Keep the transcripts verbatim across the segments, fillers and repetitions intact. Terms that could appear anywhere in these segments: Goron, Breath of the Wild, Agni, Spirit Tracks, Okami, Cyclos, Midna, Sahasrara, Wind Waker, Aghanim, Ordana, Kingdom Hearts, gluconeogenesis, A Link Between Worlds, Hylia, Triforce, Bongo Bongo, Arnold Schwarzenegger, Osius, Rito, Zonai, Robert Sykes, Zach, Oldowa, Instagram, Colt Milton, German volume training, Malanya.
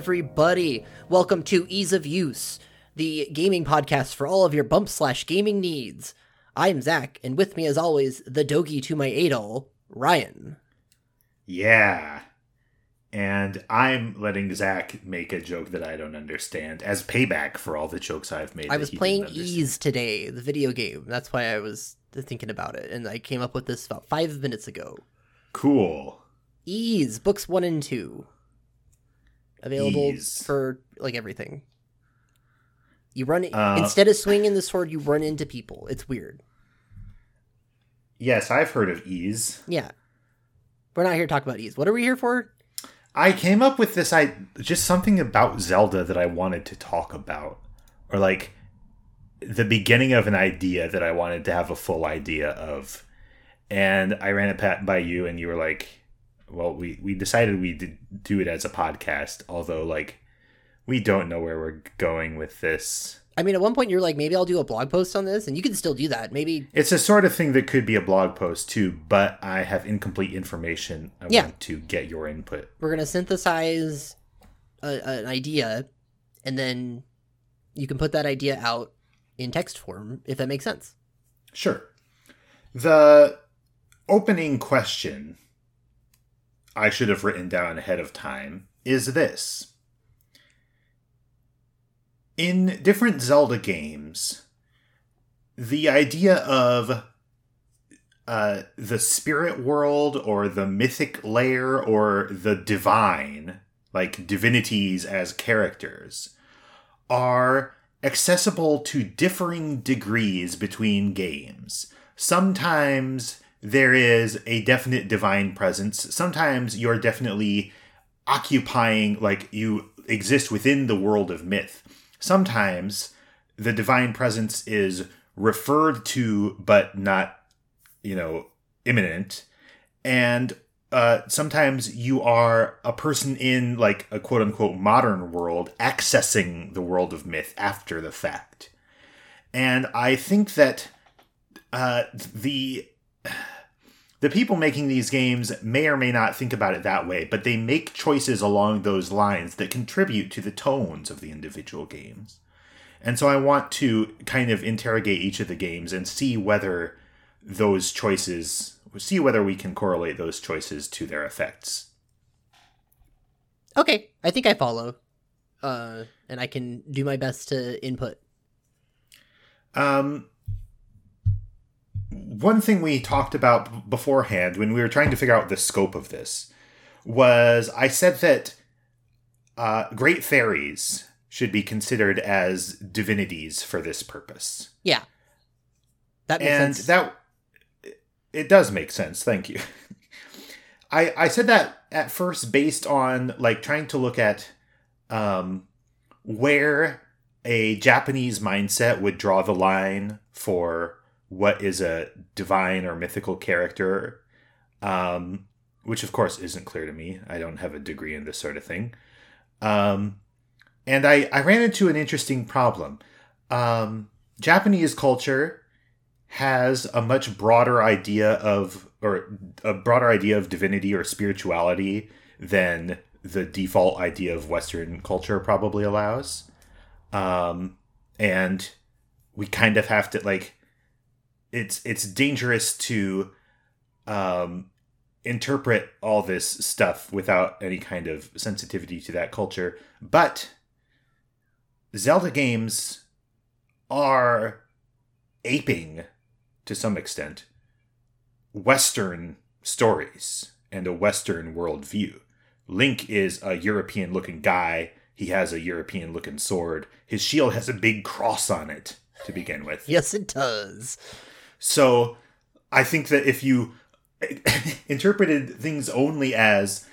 everybody. Welcome to Ease of Use, the gaming podcast for all of your bump slash gaming needs. I'm Zach, and with me as always, the dogie to my idol, Ryan. Yeah. And I'm letting Zach make a joke that I don't understand as payback for all the jokes I've made. I was playing Ys today, the video game. That's why I was thinking about it, and I came up with this about five minutes ago. Cool. Ys, books one and two. Available Ys. For, like, everything. You run... Uh, instead of swinging the sword, you run into people. It's weird. Yes, I've heard of Ys. Yeah. We're not here to talk about Ys. What are we here for? I came up with this... I just something about Zelda that I wanted to talk about. Or, like, the beginning of an idea that I wanted to have a full idea of. And I ran it by you, and you were like... Well, we, we decided we did do it as a podcast, although, like, we don't know where we're going with this. I mean, at one point you're like, maybe I'll do a blog post on this, and you can still do that. Maybe it's a sort of thing that could be a blog post, too, but I have incomplete information. I yeah. want to get your input. We're going to synthesize a, an idea, and then you can put that idea out in text form, if that makes sense. Sure. The opening question... I should have written down ahead of time, is this. In different Zelda games, the idea of uh, the spirit world or the mythic layer or the divine, like divinities as characters, are accessible to differing degrees between games. Sometimes... there is a definite divine presence. Sometimes you're definitely occupying, like, you exist within the world of myth. Sometimes the divine presence is referred to, but not, you know, imminent. And uh, sometimes you are a person in, like, a quote-unquote modern world accessing the world of myth after the fact. And I think that uh, the... the people making these games may or may not think about it that way, but they make choices along those lines that contribute to the tones of the individual games. And so I want to kind of interrogate each of the games and see whether those choices, see whether we can correlate those choices to their effects. Okay, I think I follow. Uh, and I can do my best to input. Um... One thing we talked about beforehand when we were trying to figure out the scope of this was I said that uh, great fairies should be considered as divinities for this purpose. Yeah. That makes and sense. And that, it does make sense. Thank you. I, I said that at first based on, like, trying to look at um, where a Japanese mindset would draw the line for... what is a divine or mythical character, um, which, of course, isn't clear to me. I don't have a degree in this sort of thing. Um, and I, I ran into an interesting problem. Um, Japanese culture has a much broader idea of, or a broader idea of divinity or spirituality than the default idea of Western culture probably allows. Um, and we kind of have to, like... It's it's dangerous to um, interpret all this stuff without any kind of sensitivity to that culture. But Zelda games are aping, to some extent, Western stories and a Western worldview. Link is a European-looking guy. He has a European-looking sword. His shield has a big cross on it, to begin with. Yes, it does. So I think that if you interpreted things only as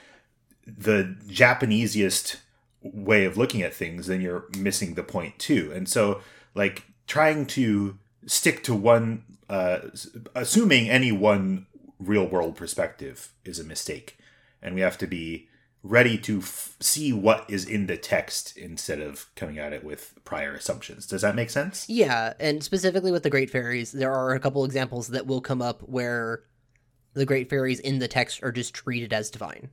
the Japaneseiest way of looking at things, then you're missing the point too. And so, like, trying to stick to one, uh, assuming any one real world perspective is a mistake. And we have to be ready to f- see what is in the text instead of coming at it with prior assumptions. Does that make sense? Yeah, and specifically with the Great Fairies, there are a couple examples that will come up where the Great Fairies in the text are just treated as divine.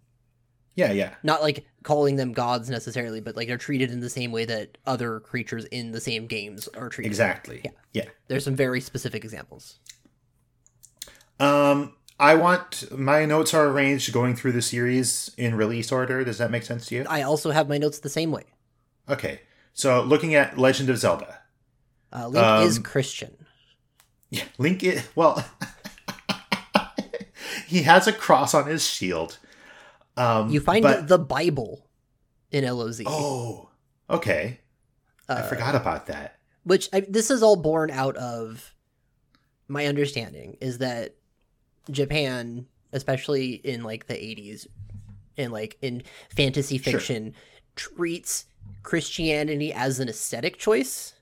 Yeah, yeah. Not like calling them gods necessarily, but like they're treated in the same way that other creatures in the same games are treated. Exactly. Yeah. Yeah. There's some very specific examples. Um, I want, my notes are arranged going through the series in release order. Does that make sense to you? I also have my notes the same way. Okay. So looking at Legend of Zelda. Uh, Link um, is Christian. Yeah. Link is, well, he has a cross on his shield. Um, you find but, the Bible in L O Z. Oh, okay. Uh, I forgot about that. Which, I, this is all born out of my understanding, is that Japan, especially in, like, the eighties, and, like, in fantasy fiction, sure. treats Christianity as an aesthetic choice.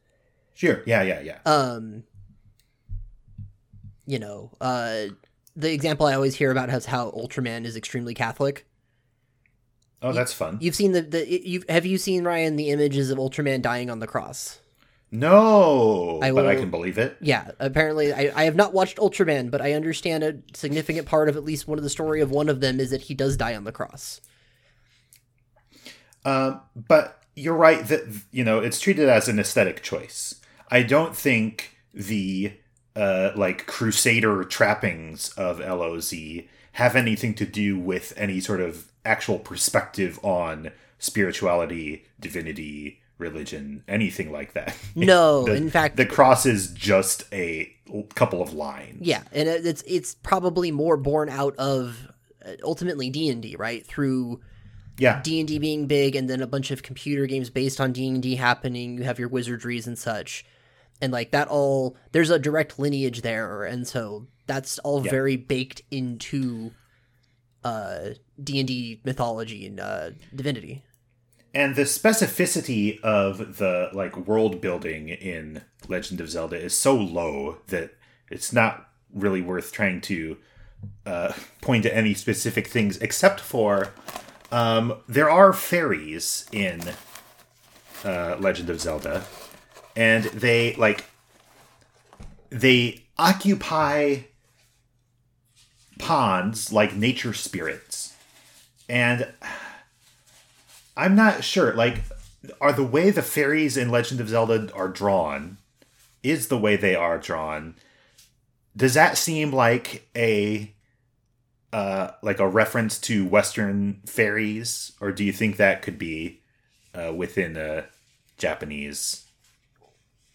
Sure, yeah, yeah, yeah. Um, you know, uh, the example I always hear about is how Ultraman is extremely Catholic. Oh, that's fun. You've seen the, the you have you seen, Ryan, the images of Ultraman dying on the cross? No, I will, but I can believe it. Yeah, apparently I, I have not watched Ultraman, but I understand a significant part of at least one of the story of one of them is that he does die on the cross. Uh, but you're right that, you know, it's treated as an aesthetic choice. I don't think the uh, like crusader trappings of L O Z have anything to do with any sort of actual perspective on spirituality, divinity, religion, anything like that. No, the, in fact, the cross is just a couple of lines. Yeah, and it's it's probably more born out of ultimately D and D, right? Through yeah, D and D being big, and then a bunch of computer games based on D and D happening. You have your wizardries and such, and like that all. There's a direct lineage there, and so that's all yeah. very baked into. Uh, D and D mythology and uh, divinity. And the specificity of the like world building in Legend of Zelda is so low that it's not really worth trying to uh, point to any specific things except for um, there are fairies in uh, Legend of Zelda, and they like they occupy ponds like nature spirits, and I'm not sure like are the way the fairies in Legend of Zelda are drawn is the way they are drawn does that seem like a uh like a reference to Western fairies, or do you think that could be uh within a Japanese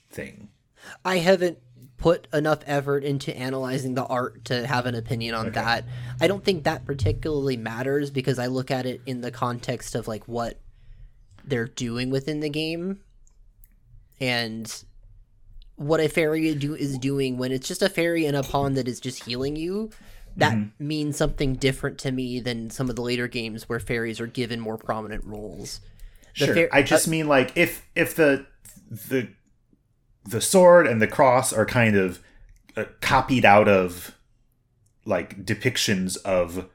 thing? I haven't put enough effort into analyzing the art to have an opinion on okay. that. I don't think that particularly matters because I look at it in the context of like what they're doing within the game and what a fairy do is doing when it's just a fairy in a pond that is just healing you. That mm-hmm. means something different to me than some of the later games where fairies are given more prominent roles. The sure. Fa- I just uh, mean like if, if the, the, the sword and the cross are kind of uh, copied out of like depictions of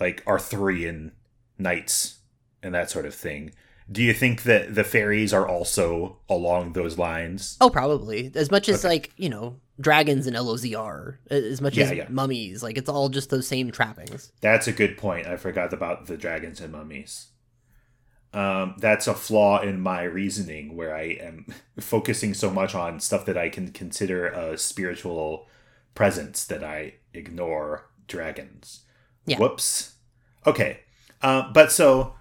like Arthurian knights and that sort of thing. Do you think that the fairies are also along those lines? Oh, probably. As much as okay. like, you know, dragons and L O Z are, as much yeah, as yeah. mummies, like it's all just those same trappings. That's a good point. I forgot about the dragons and mummies. Um, that's a flaw in my reasoning where I am focusing so much on stuff that I can consider a spiritual presence that I ignore dragons. Yeah. Whoops. Okay. Uh, but so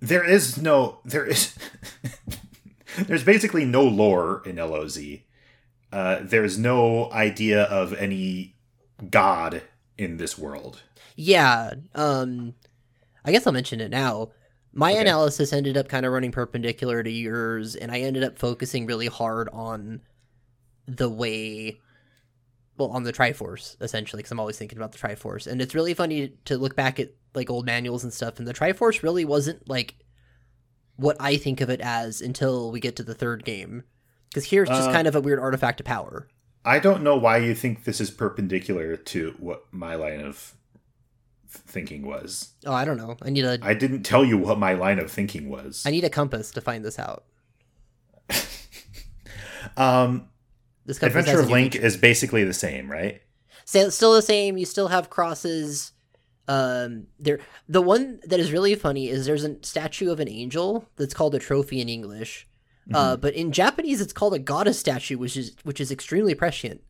there is no, there is, there's basically no lore in L O Z. Uh, there's no idea of any god in this world. Yeah. Um, I guess I'll mention it now. My okay. analysis ended up kind of running perpendicular to yours, and I ended up focusing really hard on the way, well, on the Triforce, essentially, because I'm always thinking about the Triforce. And it's really funny to look back at, like, old manuals and stuff, and the Triforce really wasn't, like, what I think of it as until we get to the third game. Because here it's just uh, kind of a weird artifact of power. I don't know why you think this is perpendicular to what my line of... thinking was. Oh, I don't know. I need a... I didn't tell you what my line of thinking was. I need a compass to find this out. um, this Adventure of Link is basically the same, right? So, still the same. You still have crosses. Um, there, the one that is really funny is there's a statue of an angel that's called a trophy in English, mm-hmm. uh, but in Japanese it's called a goddess statue, which is which is extremely prescient.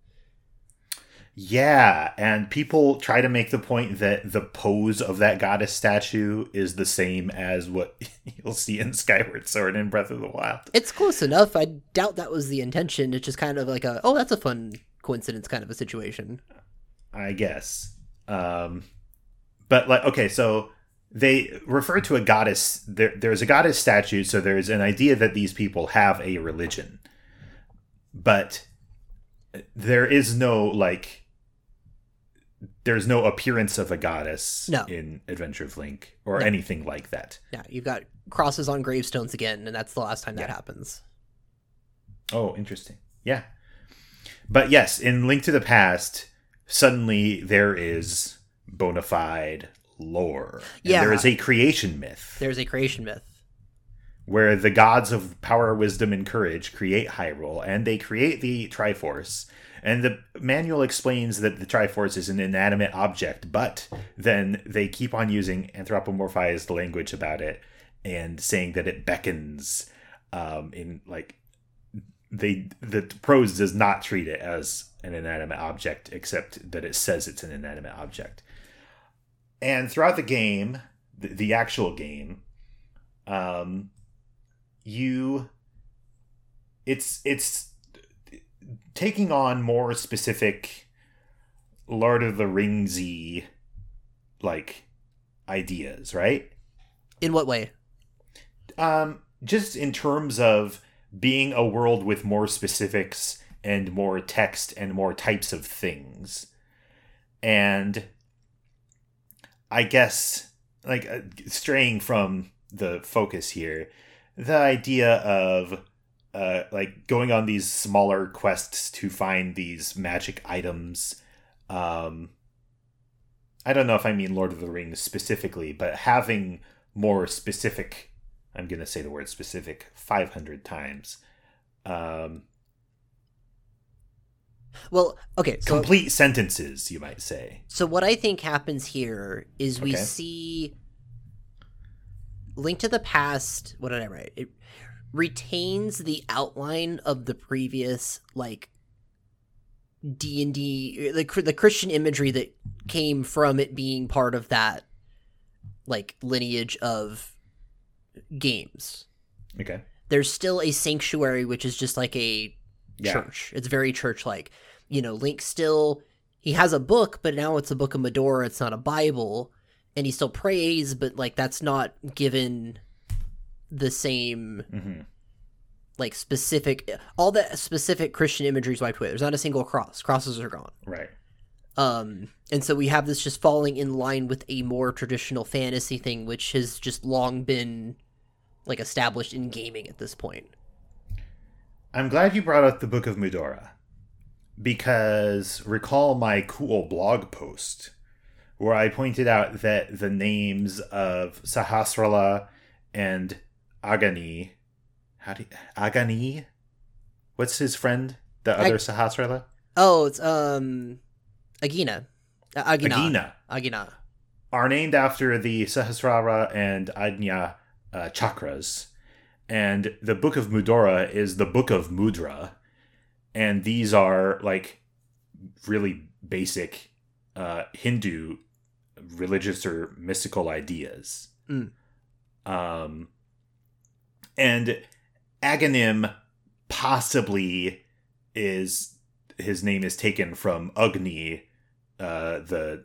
Yeah, and people try to make the point that the pose of that goddess statue is the same as what you'll see in Skyward Sword and Breath of the Wild. It's close enough. I doubt that was the intention. It's just kind of like a, oh, that's a fun coincidence kind of a situation. I guess. Um, but, like, okay, so they refer to a goddess. There, there's a goddess statue, so there's an idea that these people have a religion. But there is no, like... There's no appearance of a goddess no. in Adventure of Link or no. anything like that. Yeah, you've got crosses on gravestones again, and that's the last time yeah. that happens. Oh, interesting. Yeah. But yes, in Link to the Past, suddenly there is bona fide lore. Yeah. There is a creation myth. There's a creation myth. Where the gods of power, wisdom, and courage create Hyrule, and they create the Triforce. And the manual explains that the Triforce is an inanimate object, but then they keep on using anthropomorphized language about it and saying that it beckons. Um, in like they the prose does not treat it as an inanimate object, except that it says it's an inanimate object. And throughout the game, the, the actual game, um, you, it's it's. taking on more specific Lord of the Ringsy like ideas, right? In what way? Um, just in terms of being a world with more specifics and more text and more types of things. And I guess, like, uh, straying from the focus here, the idea of Uh, like going on these smaller quests to find these magic items. Um, I don't know if I mean Lord of the Rings specifically, but having more specific, I'm going to say the word specific five hundred times. Um, well, okay. So, complete sentences, you might say. So what I think happens here is we okay. see Link to the Past. What did I write? It retains the outline of the previous, like, D and D, like the Christian imagery that came from it being part of that, like, lineage of games. Okay. There's still a sanctuary, which is just like a yeah. church. It's very church-like. You know, Link still, he has a book, but now it's a book of Majora. It's not a Bible. And he still prays, but, like, that's not given the same mm-hmm. like specific, all that specific Christian imagery is wiped away. There's not a single cross. Crosses are gone. Right. Um, and so we have this just falling in line with a more traditional fantasy thing, which has just long been, like, established in gaming at this point. I'm glad you brought up the Book of Majora, because recall my cool blog post where I pointed out that the names of Sahasrara and Agani, how do you, Agani? What's his friend? The other Ag- Sahasrara? Oh, it's um, Agina. Uh, Agina. Agina. Agina. Are named after the Sahasrara and Ajna uh, chakras. And the Book of Mudora is the Book of Mudra. And these are, like, really basic uh, Hindu religious or mystical ideas. Mm. Um, and Aghanim possibly is, his name is taken from Agni, uh, the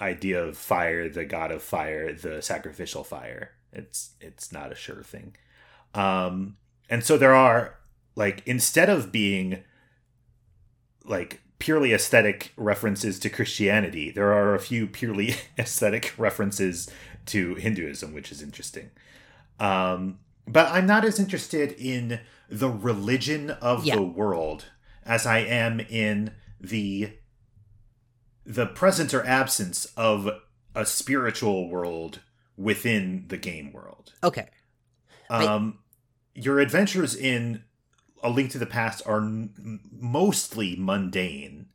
idea of fire, the god of fire, the sacrificial fire. It's, it's not a sure thing. Um, and so there are, like, instead of being, like, purely aesthetic references to Christianity, there are a few purely aesthetic references to Hinduism, which is interesting. Um, but I'm not as interested in the religion of yeah. the world as I am in the the presence or absence of a spiritual world within the game world. Okay. Um, I... Your adventures in A Link to the Past are n- mostly mundane,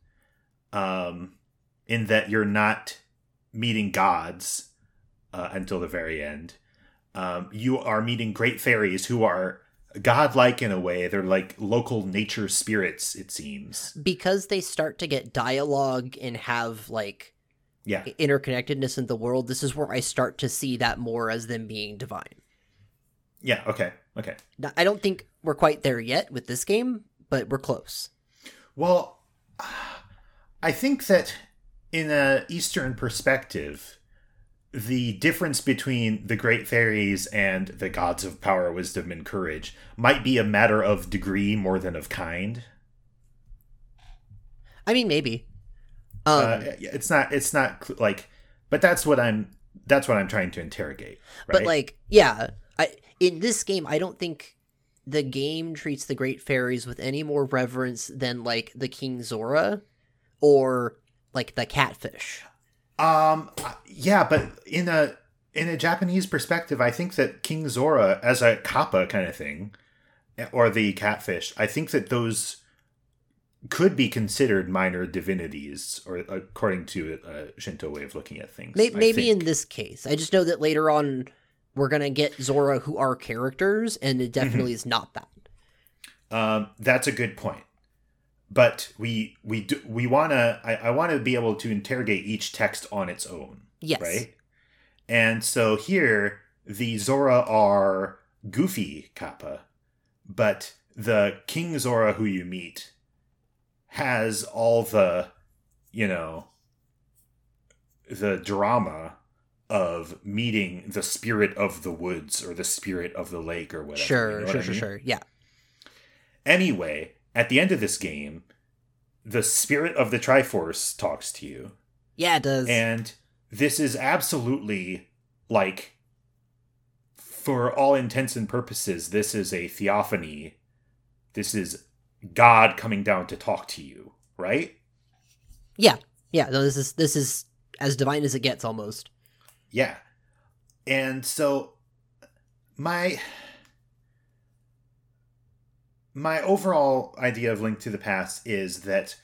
um, in that you're not meeting gods uh, until the very end. Um, you are meeting great fairies who are godlike in a way. They're like local nature spirits, it seems. Because they start to get dialogue and have like yeah. interconnectedness in the world, this is where I start to see that more as them being divine. Yeah, okay, okay. Now, I don't think we're quite there yet with this game, but we're close. Well, I think that in an Eastern perspective, the difference between the great fairies and the gods of power, wisdom, and courage might be a matter of degree more than of kind. I mean, maybe. Um, uh, it's not. It's not like. But that's what I'm. That's what I'm trying to interrogate. Right? But like, yeah, I, in this game, I don't think the game treats the great fairies with any more reverence than like the King Zora, or like the catfish. Um. Yeah, but in a in a Japanese perspective, I think that King Zora as a kappa kind of thing, or the catfish, I think that those could be considered minor divinities, or according to a Shinto way of looking at things. Maybe, maybe in this case, I just know that later on we're gonna get Zora who are characters, and it definitely mm-hmm. is not that. Um. That's a good point. But we we do, we wanna I, I wanna be able to interrogate each text on its own. Yes. Right? And so here the Zora are goofy kappa, but the King Zora who you meet has all the, you know, the drama of meeting the spirit of the woods or the spirit of the lake or whatever. Sure, you know sure, what I sure, mean? sure. Yeah. Anyway, at the end of this game, the spirit of the Triforce talks to you. Yeah, it does. And this is absolutely, like, for all intents and purposes, this is a theophany. This is God coming down to talk to you, right? Yeah, yeah. No, this is this is as divine as it gets, almost. Yeah. And so, my... My overall idea of Link to the Past is that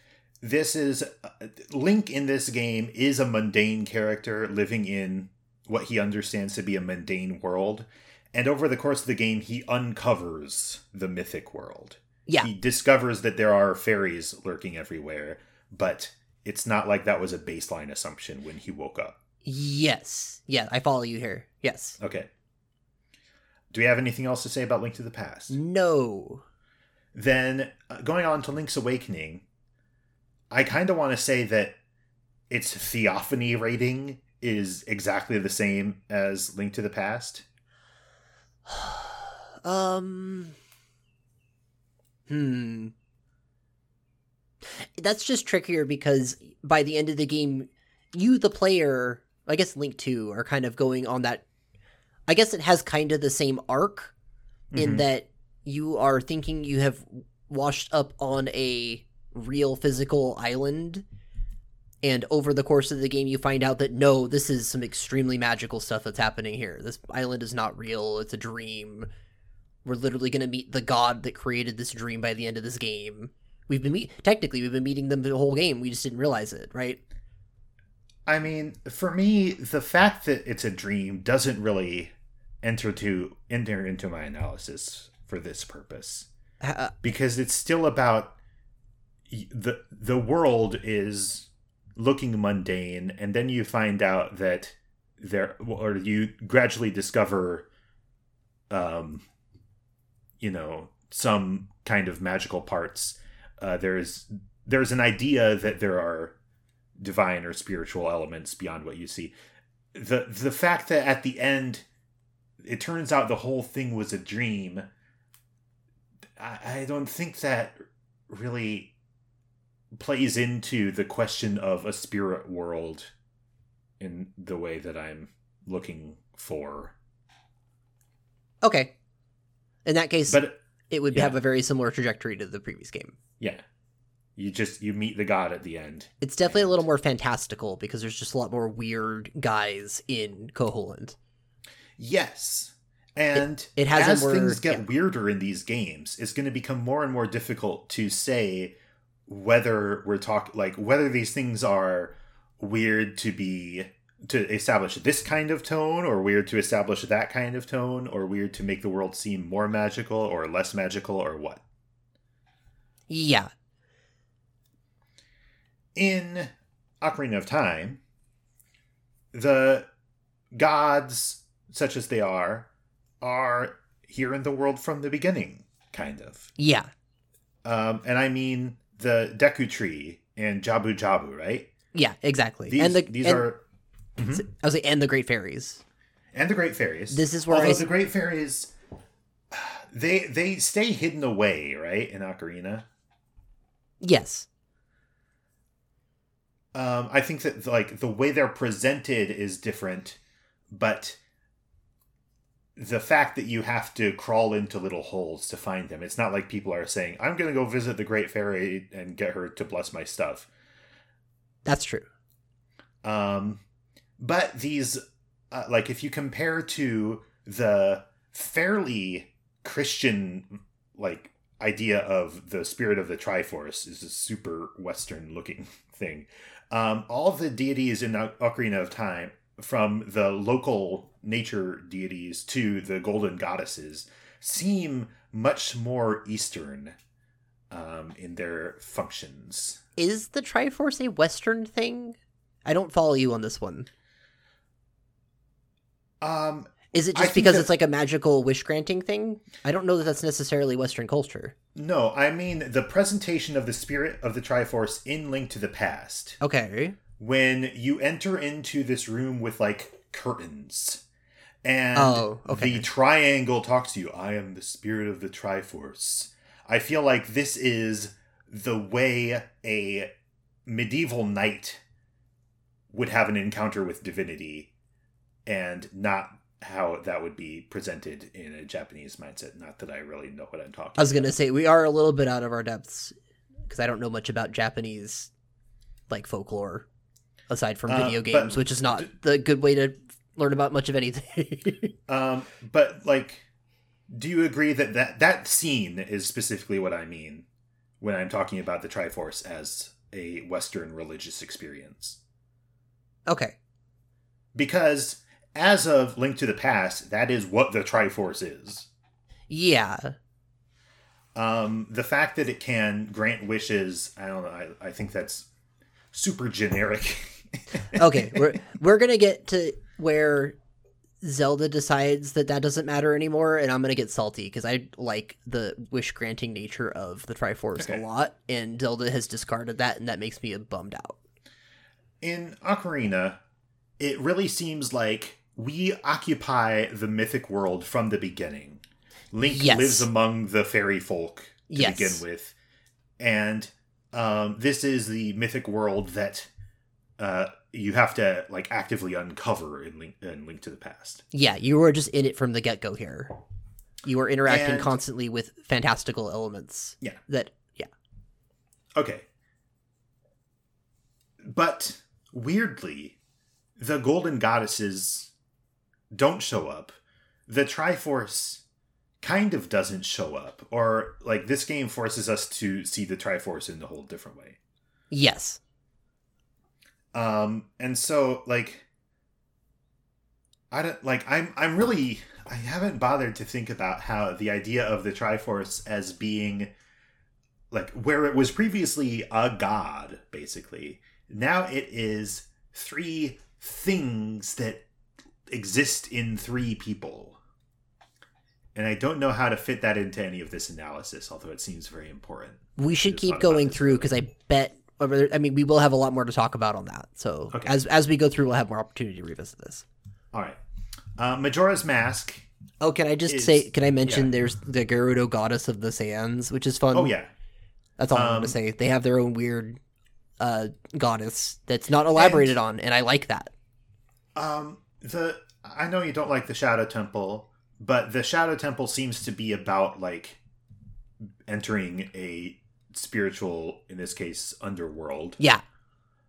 this is uh, Link in this game is a mundane character living in what he understands to be a mundane world. And over the course of the game, he uncovers the mythic world. Yeah. He discovers that there are fairies lurking everywhere, but it's not like that was a baseline assumption when he woke up. Yes. Yeah, I follow you here. Yes. Okay. Do we have anything else to say about Link to the Past? No. Then, uh, going on to Link's Awakening, I kind of want to say that its theophany rating is exactly the same as Link to the Past. Um. Hmm. That's just trickier because by the end of the game, you, the player, I guess Link two, are kind of going on that... I guess it has kind of the same arc mm-hmm. in that you are thinking you have washed up on a real physical island, and over the course of the game you find out that, no, this is some extremely magical stuff that's happening here. This island is not real. It's a dream. We're literally going to meet the god that created this dream by the end of this game. We've been meet- Technically, we've been meeting them the whole game. We just didn't realize it, right? I mean, for me, the fact that it's a dream doesn't really enter to enter into my analysis for this purpose, uh, because it's still about the the world is looking mundane, and then you find out that there, or you gradually discover um you know some kind of magical parts. uh there's there's an idea that there are divine or spiritual elements beyond what you see. The the fact that at the end it turns out the whole thing was a dream, I don't think that really plays into the question of a spirit world in the way that I'm looking for. Okay. In that case, but, it would yeah. have a very similar trajectory to the previous game. Yeah. You just, you meet the god at the end. It's definitely and... a little more fantastical because there's just a lot more weird guys in Koholland. Yes. And it, it as more, things get yeah. weirder in these games, it's going to become more and more difficult to say whether we're talking like whether these things are weird to be to establish this kind of tone, or weird to establish that kind of tone, or weird to make the world seem more magical or less magical, or what? Yeah. In Ocarina of Time, the gods, such as they are, are here in the world from the beginning, kind of. Yeah. Um, and I mean the Deku Tree and Jabu Jabu, right? Yeah, exactly. These, and the, these and, are... Mm-hmm. I was like, and the Great Fairies. And the Great Fairies. This is where Although I... the Great Fairies, they, they stay hidden away, right, in Ocarina? Yes. Um, I think that, like, the way they're presented is different, but the fact that you have to crawl into little holes to find them, it's not like people are saying, I'm going to go visit the Great Fairy and get her to bless my stuff. That's true. Um, but these, uh, like, if you compare to the fairly Christian, like, idea of the spirit of the Triforce is a super Western-looking thing. Um, all the deities in the Ocarina of Time, from the local nature deities to the golden goddesses, seem much more Eastern um, in their functions. Is the Triforce a Western thing? I don't follow you on this one. Um, Is it just because that... it's like a magical wish-granting thing? I don't know that that's necessarily Western culture. No, I mean the presentation of the spirit of the Triforce in Link to the Past. Okay. When you enter into this room with, like, curtains, and oh, okay. the triangle talks to you, I am the spirit of the Triforce. I feel like this is the way a medieval knight would have an encounter with divinity, and not how that would be presented in a Japanese mindset. Not that I really know what I'm talking about. I was going to say, we are a little bit out of our depths, because I don't know much about Japanese, like, folklore, aside from video uh, games, which is not d- the good way to learn about much of anything. um, but, like, do you agree that, that that scene is specifically what I mean when I'm talking about the Triforce as a Western religious experience? Okay. Because as of Link to the Past, that is what the Triforce is. Yeah. Um, the fact that it can grant wishes, I don't know, I, I think that's super generic. Okay, we're, we're going to get to where Zelda decides that that doesn't matter anymore, and I'm going to get salty, because I like the wish-granting nature of the Triforce okay. a lot, and Zelda has discarded that, and that makes me bummed out. In Ocarina, it really seems like we occupy the mythic world from the beginning. Link yes. lives among the fairy folk to yes. begin with. And um, this is the mythic world that uh, you have to, like, actively uncover in Link, in Link to the Past. Yeah, you were just in it from the get-go here. You were interacting and, constantly with fantastical elements. Yeah. That, yeah. Okay. But weirdly, the golden goddesses don't show up. The Triforce kind of doesn't show up. Or, like, this game forces us to see the Triforce in a whole different way. Yes. Um, and so, like, I don't, like, I'm, I'm really, I haven't bothered to think about how the idea of the Triforce as being, like, where it was previously a god, basically, now it is three things that exist in three people. And I don't know how to fit that into any of this analysis, although it seems very important. We should keep going through, because I bet, I mean, we will have a lot more to talk about on that. So okay. as as we go through, we'll have more opportunity to revisit this. All right. Uh, Majora's Mask. Oh, can I just is, say, can I mention yeah. there's the Gerudo goddess of the sands, which is fun. Oh, yeah. That's all um, I want to say. They have their own weird uh goddess that's not elaborated and, on, and I like that. Um the I know you don't like the Shadow Temple, but the Shadow Temple seems to be about, like, entering a spiritual, in this case, underworld. Yeah.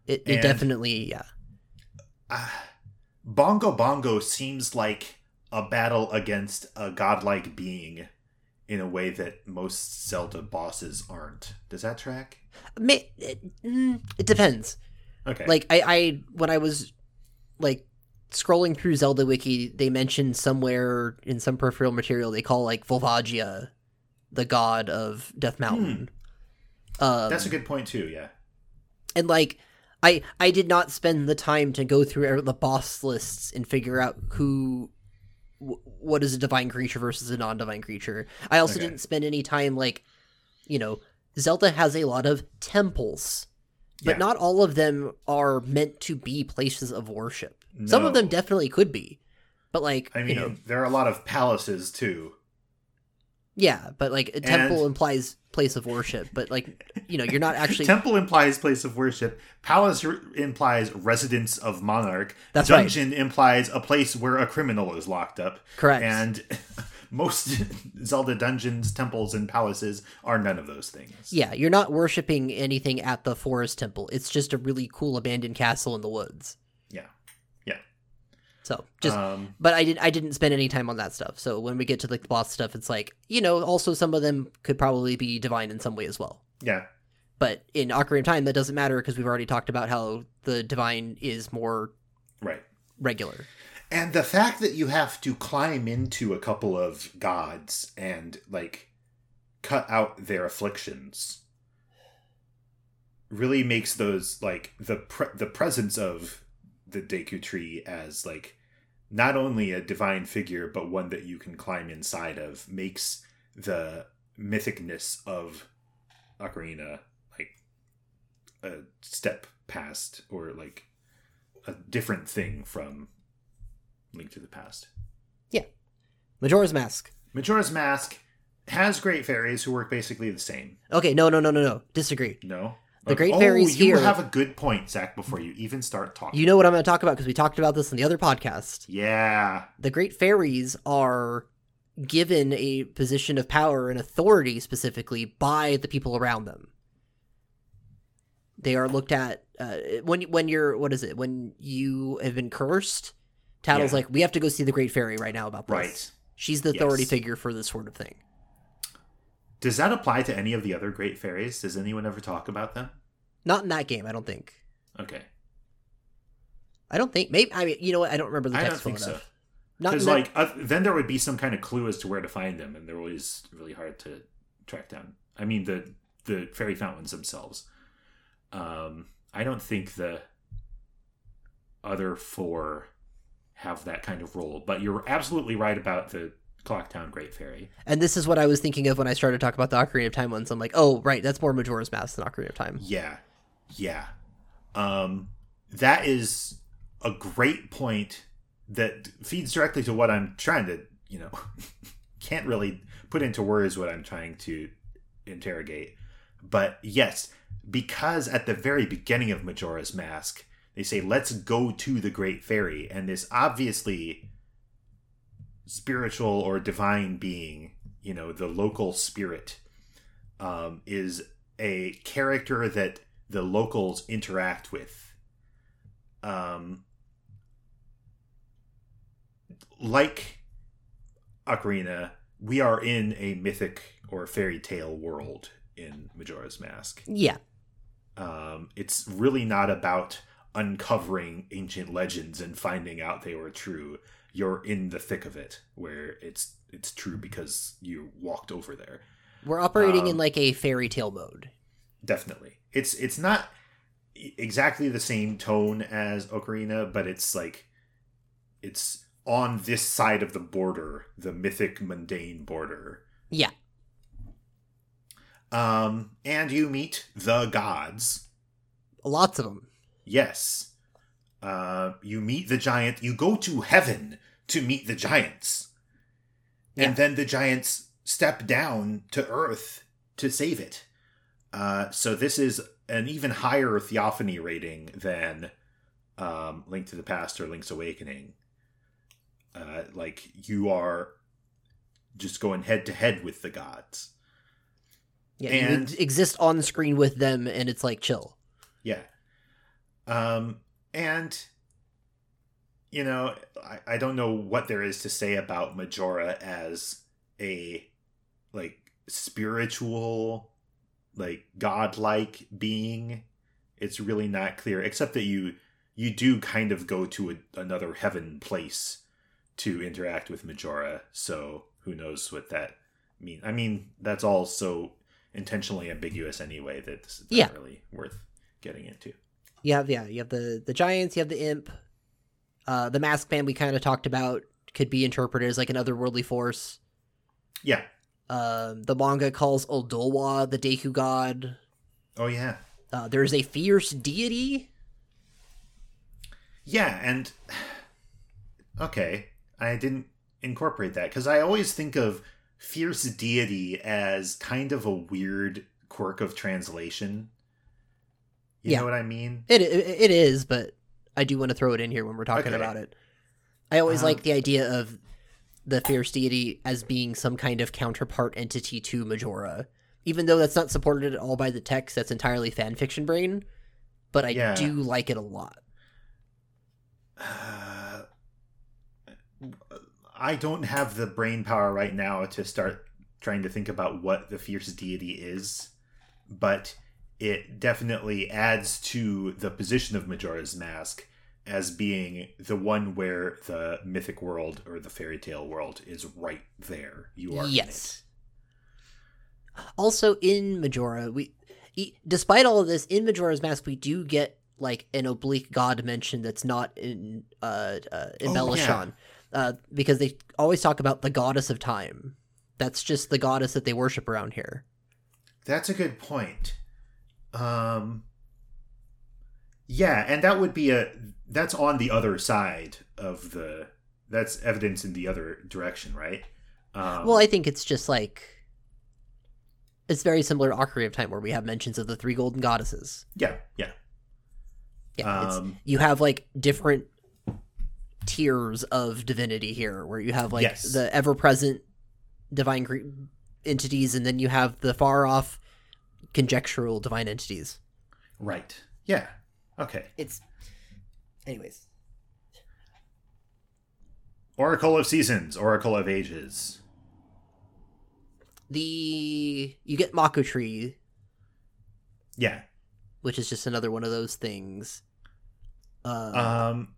It, it definitely yeah. Uh, Bongo Bongo seems like a battle against a godlike being in a way that most Zelda bosses aren't. Does that track? It depends. Okay. Like, I, I, when I was like, scrolling through Zelda Wiki, they mention somewhere in some peripheral material they call, like, Volvagia the god of Death Mountain. Hmm. Um, That's a good point, too, yeah. And, like, I I did not spend the time to go through the boss lists and figure out who... W- what is a divine creature versus a non-divine creature. I also okay. didn't spend any time, like, you know, Zelda has a lot of temples, but yeah. not all of them are meant to be places of worship. No. Some of them definitely could be, but, like, I mean, you know, there are a lot of palaces too. Yeah, but, like, a temple and... implies place of worship, but, like, you know, you're not actually... Temple implies place of worship. Palace re- implies residence of monarch. That's Dungeon right. implies a place where a criminal is locked up. Correct. And most Zelda dungeons, temples, and palaces are none of those things. Yeah, you're not worshipping anything at the forest temple. It's just a really cool abandoned castle in the woods. Yeah. Yeah. So, just... Um, but I, did, I didn't spend any time on that stuff. So when we get to, like, the boss stuff, it's like, you know, also some of them could probably be divine in some way as well. Yeah. But in Ocarina of Time, that doesn't matter because we've already talked about how the divine is more... Right. Regular. And the fact that you have to climb into a couple of gods and, like, cut out their afflictions really makes those, like, the pre- the presence of the Deku Tree as, like, not only a divine figure, but one that you can climb inside of makes the mythicness of Ocarina, like, a step past or, like, a different thing from... Link to the Past. Yeah. Majora's Mask. Majora's Mask has great fairies who work basically the same. Okay, no, no, no, no, no. Disagree. No? The okay. great fairies oh, you here... you have a good point, Zach, before you even start talking. You know what I'm going to talk about, because we talked about this in the other podcast. Yeah. The great fairies are given a position of power and authority specifically by the people around them. They are looked at... Uh, when when you're... What is it? When you have been cursed... Tattle's yeah. like, we have to go see the Great Fairy right now about this. Right. She's the authority yes. figure for this sort of thing. Does that apply to any of the other Great Fairies? Does anyone ever talk about them? Not in that game, I don't think. Okay. I don't think. Maybe I mean, you know what? I don't remember the text. I don't think enough. so. Because like uh, then there would be some kind of clue as to where to find them, and they're always really hard to track down. I mean the the fairy fountains themselves. Um, I don't think the other four have that kind of role, but you're absolutely right about the Clocktown Great Fairy. And this is what I was thinking of when I started talking about the Ocarina of Time ones. I'm like, oh, right, that's more Majora's Mask than Ocarina of Time. Yeah, yeah. Um, that is a great point that feeds directly to what I'm trying to, you know, can't really put into words what I'm trying to interrogate. But yes, because at the very beginning of Majora's Mask, they say, let's go to the Great Fairy. And this obviously spiritual or divine being, you know, the local spirit, um, is a character that the locals interact with. Um, like Ocarina, we are in a mythic or fairy tale world in Majora's Mask. Yeah. Um, it's really not about uncovering ancient legends and finding out they were true. You're in the thick of it, where it's it's true because you walked over there. We're operating um, in like a fairy tale mode. Definitely. It's it's not exactly the same tone as Ocarina, but it's like it's on this side of the border, the mythic mundane border. Yeah. Um, and you meet the gods. Lots of them. Yes. Uh, you meet the giant. You go to heaven to meet the giants. And yeah. then the giants step down to earth to save it. Uh, so this is an even higher theophany rating than um, Link to the Past or Link's Awakening. Uh, like, you are just going head to head with the gods. Yeah, and you exist on the screen with them, and it's like, chill. Yeah. Um, and, you know, I, I don't know what there is to say about Majora as a, like, spiritual, like, godlike being. It's really not clear, except that you you do kind of go to a, another heaven place to interact with Majora. So who knows what that means. I mean, that's all so intentionally ambiguous anyway that it's not yeah. really worth getting into. You have, yeah, you have the, the giants, you have the imp. Uh, the masked man we kind of talked about could be interpreted as like an otherworldly force. Yeah. Um, the manga calls Oldowa the Deku god. Oh, yeah. Uh, there's a fierce deity. Yeah, and... Okay, I didn't incorporate that, because I always think of fierce deity as kind of a weird quirk of translation. You yeah. know what I mean? It It is, but I do want to throw it in here when we're talking okay. about it. I always um, like the idea of the fierce deity as being some kind of counterpart entity to Majora. Even though that's not supported at all by the text, that's entirely fanfiction brain, but I yeah. do like it a lot. Uh, I don't have the brain power right now to start trying to think about what the fierce deity is, but it definitely adds to the position of Majora's Mask as being the one where the mythic world or the fairy tale world is right there. You are yes. in it. Also, in Majora, we, despite all of this, in Majora's Mask, we do get like an oblique god mention that's not in uh, uh, in oh, Belishan, yeah. uh, because they always talk about the goddess of time. That's just the goddess that they worship around here. That's a good point. Um. Yeah, and that would be a that's on the other side of the that's evidence in the other direction, right? Um, well, I think it's just like it's very similar to Ocarina of Time, where we have mentions of the three golden goddesses. Yeah, yeah. Yeah, it's, um, you have like different tiers of divinity here, where you have like yes. the ever-present divine entities, and then you have the far-off conjectural divine entities. Right. Yeah. Okay. It's, anyways. Oracle of Seasons, Oracle of Ages. The you get Mako Tree. Yeah. Which is just another one of those things. Uh, um,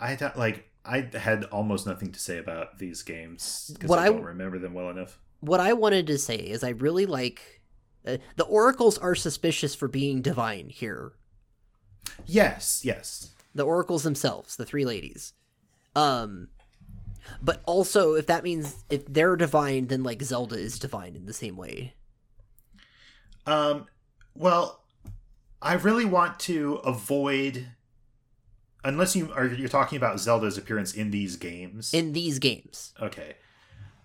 I thought like I had almost nothing to say about these games because I, I don't remember them well enough. What I wanted to say is I really like uh, the oracles are suspicious for being divine here. Yes, yes. The oracles themselves, the three ladies. Um, but also if that means if they're divine, then like Zelda is divine in the same way. Um, well. I really want to avoid, unless you are you're talking about Zelda's appearance in these games. In these games, okay,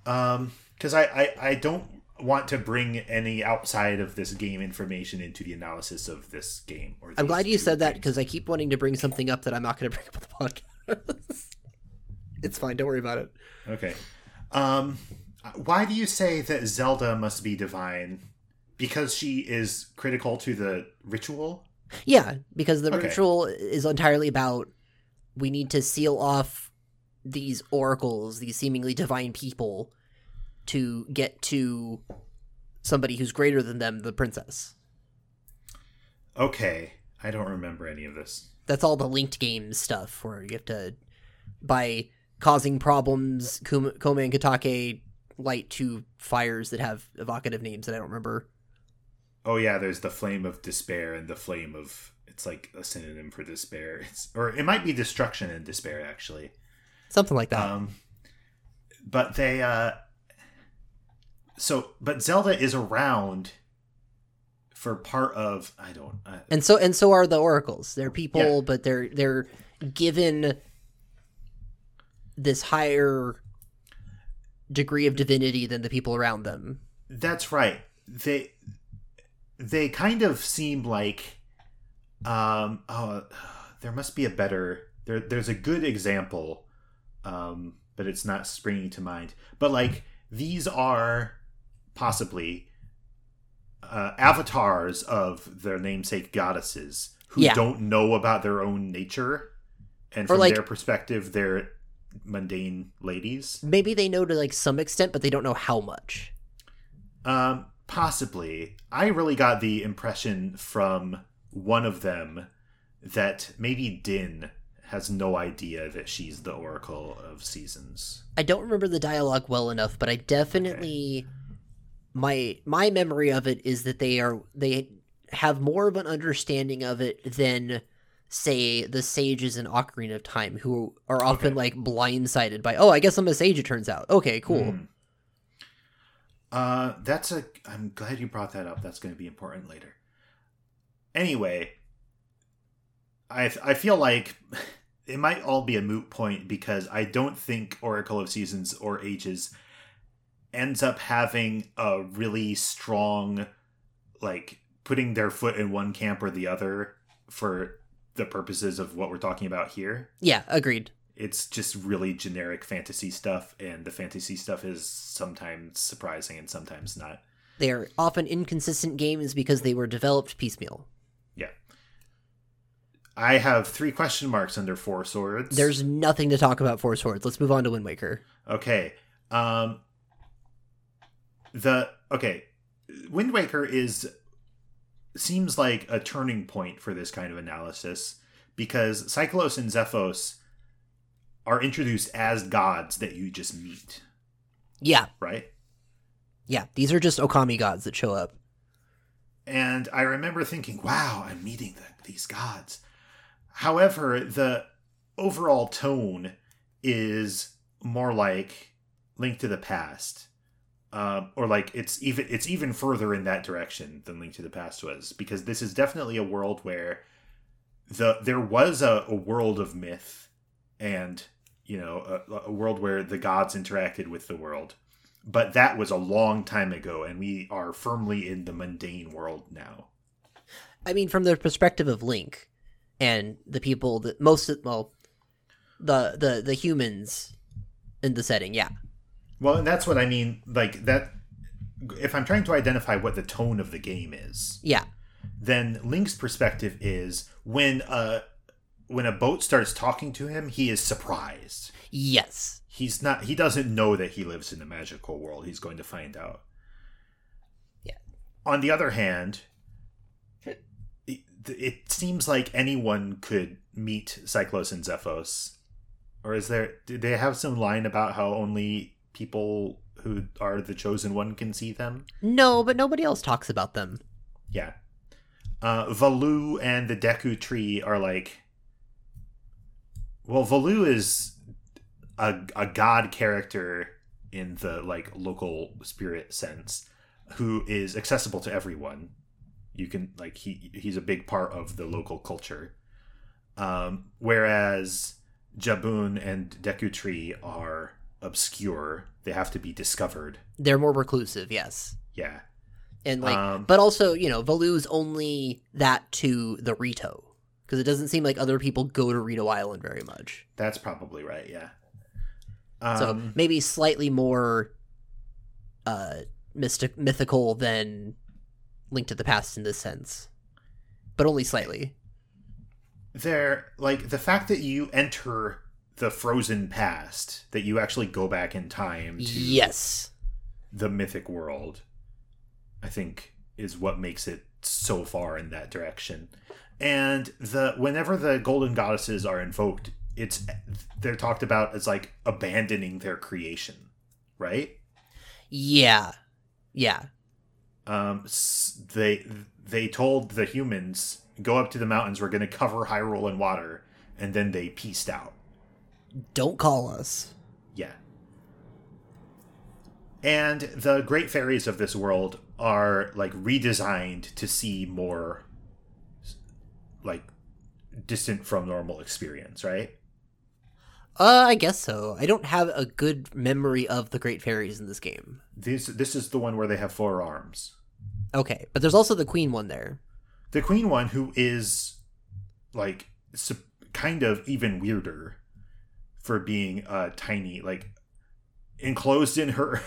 um, because I, I I don't want to bring any outside of this game information into the analysis of this game. Or I'm glad you said that because I keep wanting to bring something up that I'm not going to bring up on the podcast. It's fine, don't worry about it. Okay, um, why do you say that Zelda must be divine? Because she is critical to the ritual? Yeah, because the okay. ritual is entirely about we need to seal off these oracles, these seemingly divine people, to get to somebody who's greater than them, the princess. Okay, I don't remember any of this. That's all the linked games stuff, where you have to, by causing problems, Kuma, Koma and Katake light two fires that have evocative names that I don't remember. Oh yeah, there's the flame of despair and the flame of it's like a synonym for despair. It's or it might be destruction and despair actually. Something like that. Um but they uh so but Zelda is around for part of I don't I, And so and so are the oracles. They're people yeah. but they're they're given this higher degree of divinity than the people around them. That's right. They They kind of seem like, um, oh, there must be a better, there, there's a good example, um, but it's not springing to mind. But like, these are possibly uh, avatars of their namesake goddesses who yeah. don't know about their own nature. And from like, their perspective, they're mundane ladies. Maybe they know to like some extent, but they don't know how much. Um. Possibly. I really got the impression from one of them that maybe Din has no idea that she's the Oracle of Seasons. I don't remember the dialogue well enough, but I definitely... Okay. My my memory of it is that they are they have more of an understanding of it than, say, the sages in Ocarina of Time, who are often, okay. like, blindsided by, oh, I guess I'm a sage, it turns out. Okay, cool. Mm. Uh, that's a... I'm glad you brought that up. That's going to be important later. Anyway, I I feel like... It might all be a moot point because I don't think Oracle of Seasons or Ages ends up having a really strong, like, putting their foot in one camp or the other for the purposes of what we're talking about here. Yeah, agreed. It's just really generic fantasy stuff, and the fantasy stuff is sometimes surprising and sometimes not. They are often inconsistent games because they were developed piecemeal. I have three question marks under Four Swords. There's nothing to talk about Four Swords. Let's move on to Wind Waker. Okay. Um, the okay, Wind Waker is seems like a turning point for this kind of analysis because Cyclos and Zephos are introduced as gods that you just meet. Yeah. Right? Yeah. These are just Okami gods that show up. And I remember thinking, wow, I'm meeting the, these gods. However, the overall tone is more like Link to the Past, uh, or like it's even it's even further in that direction than Link to the Past was, because this is definitely a world where the there was a, a world of myth, and you know a, a world where the gods interacted with the world, but that was a long time ago, and we are firmly in the mundane world now. I mean, from the perspective of Link. And the people that most of, well, the, the the humans in the setting, yeah. Well, and that's what I mean. Like that, if I'm trying to identify what the tone of the game is, yeah, then Link's perspective is when a when a boat starts talking to him, he is surprised. Yes, he's not. He doesn't know that he lives in a magical world. He's going to find out. Yeah. On the other hand, it seems like anyone could meet Cyclos and Zephos. Or is there... Do they have some line about how only people who are the Chosen One can see them? No, but nobody else talks about them. Yeah. Uh, Valoo and the Deku Tree are like... Well, Valoo is a, a god character in the, like, local spirit sense who is accessible to everyone. You can, like, he he's a big part of the local culture. Um, whereas Jaboon and Deku Tree are obscure. They have to be discovered. They're more reclusive, yes. Yeah. And, like, um, but also, you know, Valoo's only that to the Rito. Because it doesn't seem like other people go to Rito Island very much. That's probably right, yeah. Um, so maybe slightly more uh, mystic, mythical than Link to the Past in this sense, but only slightly. They're like the fact that you enter the frozen past, that you actually go back in time to yes the mythic world, I think is what makes it so far in that direction. And the whenever the golden goddesses are invoked, it's they're talked about as like abandoning their creation, right? Yeah, yeah. Um, they they told the humans, go up to the mountains, we're going to cover Hyrule in water, and then they peaced out. Don't call us. Yeah. And the great fairies of this world are, like, redesigned to see more, like, distant from normal experience, right? Uh, I guess so. I don't have a good memory of the great fairies in this game. This, this is the one where they have four arms. Okay, but there's also the queen one there. The queen one, who is, like, sup- kind of even weirder for being uh, tiny, like, enclosed in her,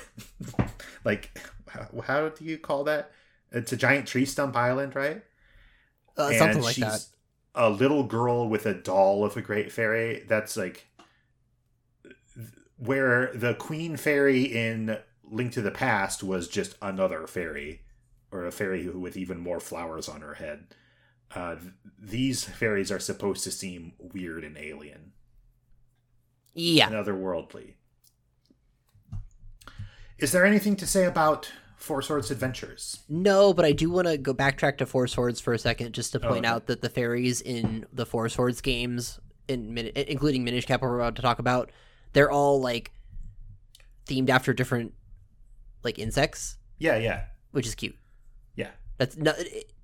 like, how, how do you call that? It's a giant tree stump island, right? Uh, and something like she's that. A little girl with a doll of a great fairy. That's, like, where the queen fairy in Link to the Past was just another fairy, or a fairy with even more flowers on her head. uh, these fairies are supposed to seem weird and alien. Yeah. And otherworldly. Is there anything to say about Four Swords Adventures? No, but I do want to go backtrack to Four Swords for a second just to point oh, okay. out that the fairies in the Four Swords games, in, including Minish Cap, we're about to talk about, they're all, like, themed after different, like, insects. Yeah, yeah. Which is cute. Yeah. That's not,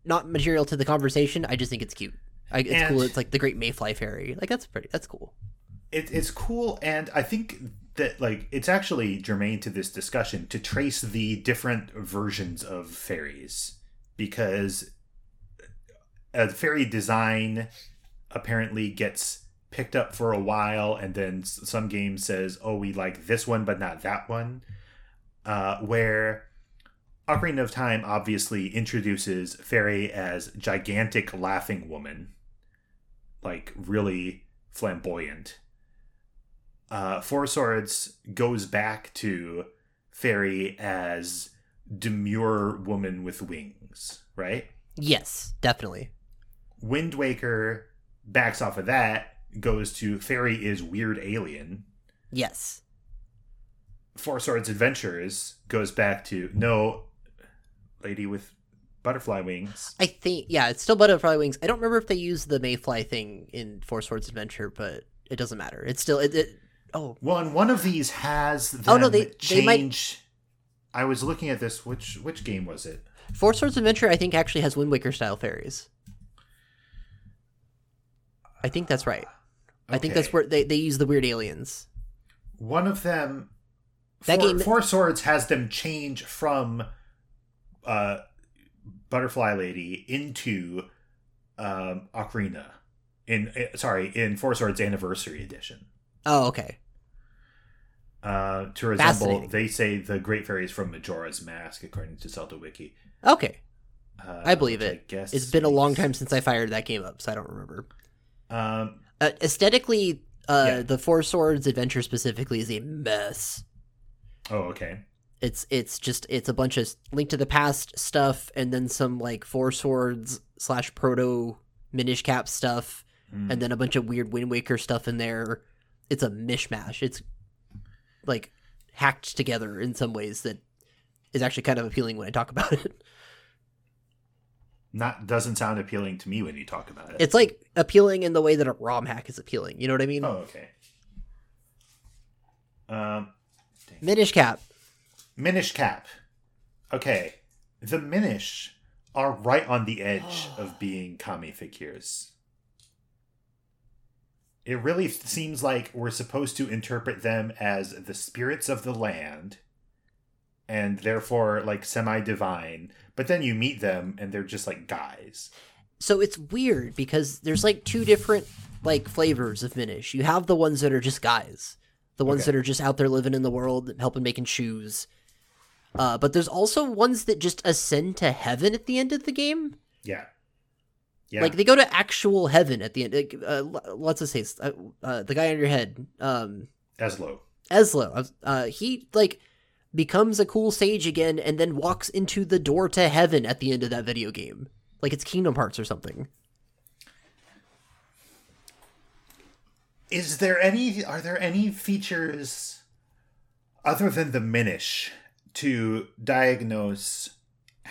not material to the conversation. I just think it's cute. I, it's and cool. It's like the Great Mayfly Fairy. Like, that's pretty, that's cool. It, it's cool, and I think that, like, it's actually germane to this discussion to trace the different versions of fairies, because a fairy design apparently gets picked up for a while, and then some game says, oh, we like this one but not that one, uh, where Ocarina of Time obviously introduces fairy as gigantic laughing woman, like really flamboyant. Uh, Four Swords goes back to fairy as demure woman with wings, right? Yes, definitely. Wind Waker backs off of that, goes to fairy is weird alien. Yes. Four Swords Adventures goes back to, no, lady with butterfly wings. I think, yeah, it's still butterfly wings. I don't remember if they use the mayfly thing in Four Swords Adventure, but it doesn't matter. It's still, it, it oh. Well, and one of these has them oh, no, they, change. They might... I was looking at this, which which game was it? Four Swords Adventure, I think, actually has Wind Waker style fairies. I think that's right. Okay. I think that's where they, they use the weird aliens. One of them, that Four, game... Four Swords has them change from uh, Butterfly Lady into um, Ocarina. In uh, sorry, in Four Swords Anniversary Edition. Oh, okay. Uh, to resemble, they say, the Great Fairies from Majora's Mask, according to Zelda Wiki. Okay, uh, I believe it. I guess it's been a long time since I fired that game up, so I don't remember. Um, uh, aesthetically, uh, yeah. the Four Swords Adventure specifically is a mess. Oh, okay. It's it's just it's a bunch of Link to the Past stuff, and then some like Four Swords slash proto Minish Cap stuff, mm. and then a bunch of weird Wind Waker stuff in there. It's a mishmash. It's like hacked together in some ways that is actually kind of appealing when I talk about it. Not doesn't sound appealing to me when you talk about it. It's like appealing in the way that a ROM hack is appealing. You know what I mean? Oh, okay. Um, Minish Cap. Minish Cap. Okay. The Minish are right on the edge of being kami figures. It really seems like we're supposed to interpret them as the spirits of the land, and therefore like semi-divine, but then you meet them and they're just like guys. So it's weird because there's like two different like flavors of Minish. You have the ones that are just guys, the ones okay. that are just out there living in the world, helping making shoes. Uh, but there's also ones that just ascend to heaven at the end of the game. Yeah. Yeah. Like they go to actual heaven at the end. Like, uh, let's just say uh, uh, the guy on your head. Um, Eslo. Eslo. Uh, he like... becomes a cool sage again, and then walks into the door to heaven at the end of that video game. Like it's Kingdom Hearts or something. Is there any, are there any features other than the Minish to diagnose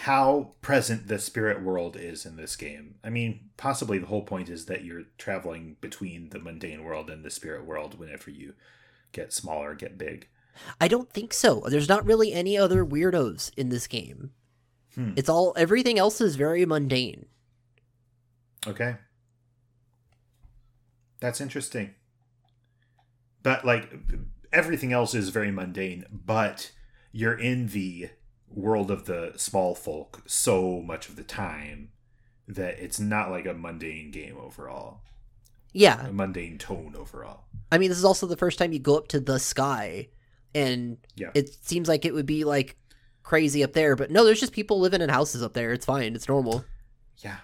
how present the spirit world is in this game? I mean, possibly the whole point is that you're traveling between the mundane world and the spirit world whenever you get smaller, get big. I don't think so. There's not really any other weirdos in this game. Hmm. It's all, everything else is very mundane. Okay. That's interesting. But like everything else is very mundane, but you're in the world of the small folk so much of the time that it's not like a mundane game overall. Yeah. A mundane tone overall. I mean, this is also the first time you go up to the sky. And yeah. it seems like it would be like crazy up there, but no, there's just people living in houses up there. It's fine. It's normal. Yeah.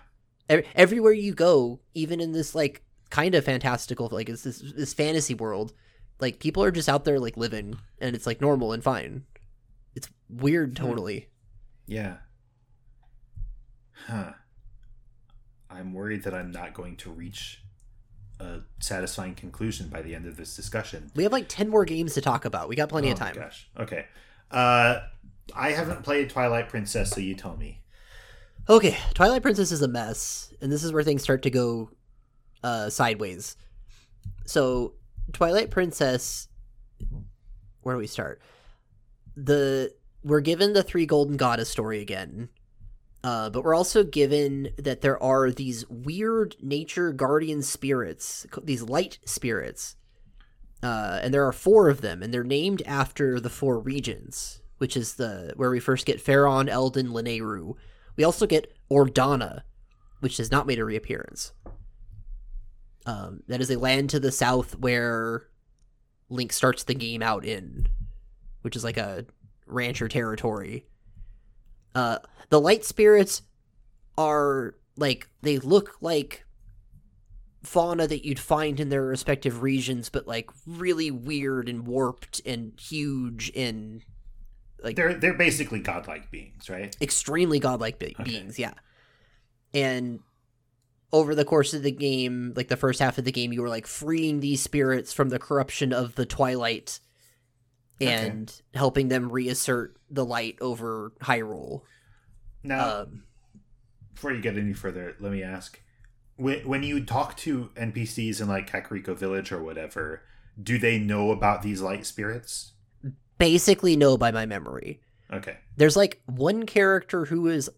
Every, everywhere you go, even in this like kind of fantastical, like it's this, this fantasy world, like people are just out there like living, and it's like normal and fine. It's weird. Totally. Yeah. Huh. I'm worried that I'm not going to reach a satisfying conclusion by the end of this discussion. We have like ten more games to talk about. We got plenty oh of time. Gosh. Okay. Uh, I haven't played Twilight Princess, so you tell me. Okay, Twilight Princess is a mess, and this is where things start to go uh, sideways. So, Twilight Princess, where do we start? The we're given the three golden goddess story again, uh, but we're also given that there are these weird nature guardian spirits, these light spirits, uh, and there are four of them, and they're named after the four regions, which is the where we first get Faron, Eldon, Lanayru. We also get Ordana, which has not made a reappearance. Um, that is a land to the south where Link starts the game out in, which is like a rancher territory. Uh, the light spirits are like, they look like fauna that you'd find in their respective regions, but like really weird and warped and huge and... Like, they're they're basically godlike beings, right? Extremely godlike be- okay. beings, yeah. And over the course of the game, like the first half of the game, you were like freeing these spirits from the corruption of the Twilight and okay. helping them reassert the light over Hyrule. Now, um, before you get any further, let me ask. When, when you talk to N P Cs in like Kakariko Village or whatever, do they know about these light spirits? Basically no, by my memory. Okay. There's like one character who is,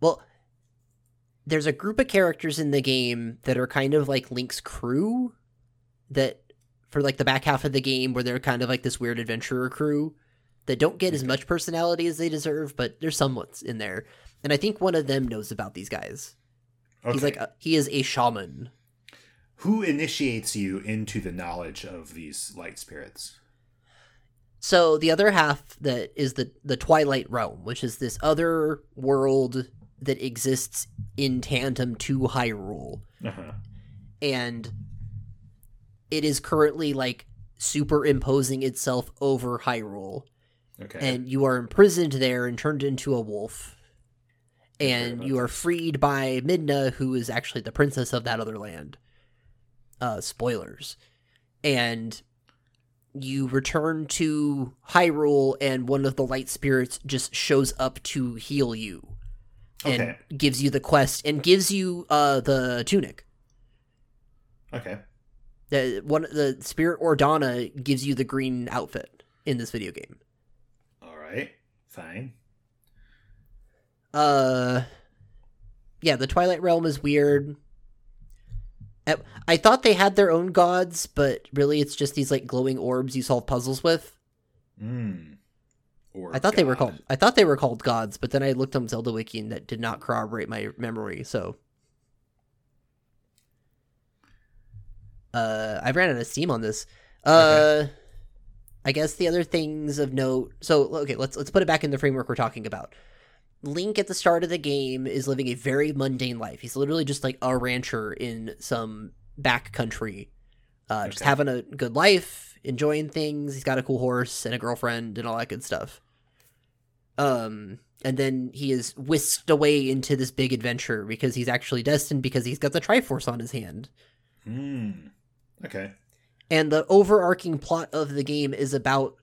well, there's a group of characters in the game that are kind of like Link's crew that for like the back half of the game where they're kind of like this weird adventurer crew that don't get okay. as much personality as they deserve, but there's someone's in there. And I think one of them knows about these guys. Okay. He's like, a, he is a shaman. Who initiates you into the knowledge of these light spirits? So the other half that is the, the Twilight Realm, which is this other world that exists in tandem to Hyrule. Uh-huh. And it is currently like superimposing itself over Hyrule. Okay. And you are imprisoned there and turned into a wolf. And you are freed by Midna, who is actually the princess of that other land. Uh, spoilers. And... you return to Hyrule, and one of the light spirits just shows up to heal you and okay. gives you the quest and gives you uh, the tunic. Okay. The, one, the spirit Ordana gives you the green outfit in this video game. All right. Fine. Uh, yeah, the Twilight Realm is weird. I thought they had their own gods, but really it's just these like glowing orbs you solve puzzles with. Mm. Or I thought God. they were called. I thought they were called gods, but then I looked on Zelda Wiki and that did not corroborate my memory. So, uh, I ran out of steam on this. Uh, okay. I guess the other things of note. So, okay, let's let's put it back in the framework we're talking about. Link at the start of the game is living a very mundane life. He's literally just like a rancher in some backcountry, uh, okay. just having a good life, enjoying things. He's got a cool horse and a girlfriend and all that good stuff. Um, and then he is whisked away into this big adventure because he's actually destined because he's got the Triforce on his hand. Hmm. Okay. And the overarching plot of the game is about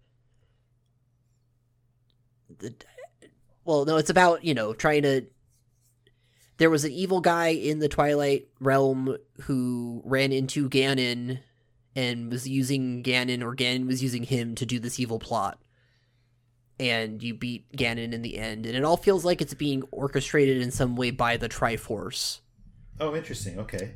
the... Well, no, it's about, you know, trying to... There was an evil guy in the Twilight Realm who ran into Ganon and was using Ganon, or Ganon was using him to do this evil plot. And you beat Ganon in the end. And it all feels like it's being orchestrated in some way by the Triforce. Oh, interesting. Okay.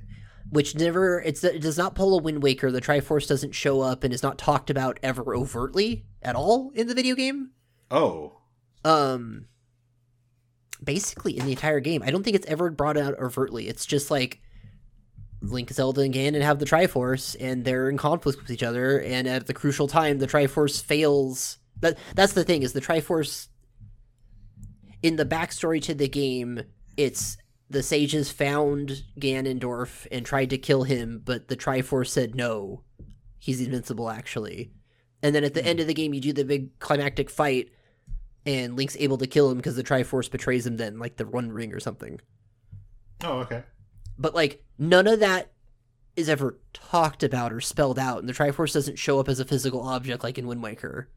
Which never... It's, it does not pull a Wind Waker. The Triforce doesn't show up and is not talked about ever overtly at all in the video game. Oh. Um... Basically, in the entire game, I don't think it's ever brought out overtly. It's just like Link, Zelda, and Ganon have the Triforce, and they're in conflict with each other. And at the crucial time, the Triforce fails. That that's the thing is the Triforce. In the backstory to the game, it's the sages found Ganondorf and tried to kill him, but the Triforce said no, he's invincible actually. And then at the end of the game, you do the big climactic fight. And Link's able to kill him because the Triforce betrays him then, like the One Ring or something. Oh, okay. But, like, none of that is ever talked about or spelled out, and the Triforce doesn't show up as a physical object like in Wind Waker.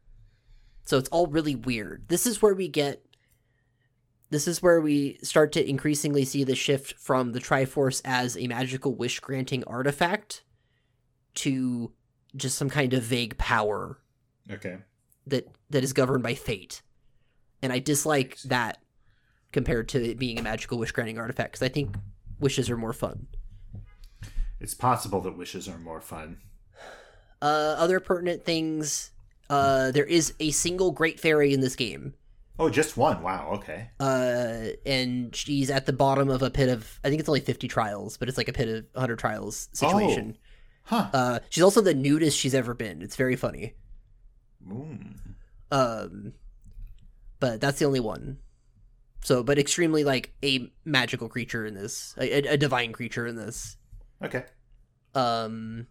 So it's all really weird. This is where we get... This is where we start to increasingly see the shift from the Triforce as a magical wish-granting artifact to just some kind of vague power. Okay. That that is governed by fate. And I dislike that compared to it being a magical wish-granting artifact, because I think wishes are more fun. It's possible that wishes are more fun. Uh, other pertinent things... Uh, there is a single great fairy in this game. Oh, just one. Wow. Okay. Uh, and she's at the bottom of a pit of, I think it's only fifty trials, but it's like a pit of one hundred trials situation. Oh. Huh. Uh, she's also the nudest she's ever been. It's very funny. Mm. Um, but that's the only one. So, but extremely like a magical creature in this, a, a divine creature in this. Okay. Um,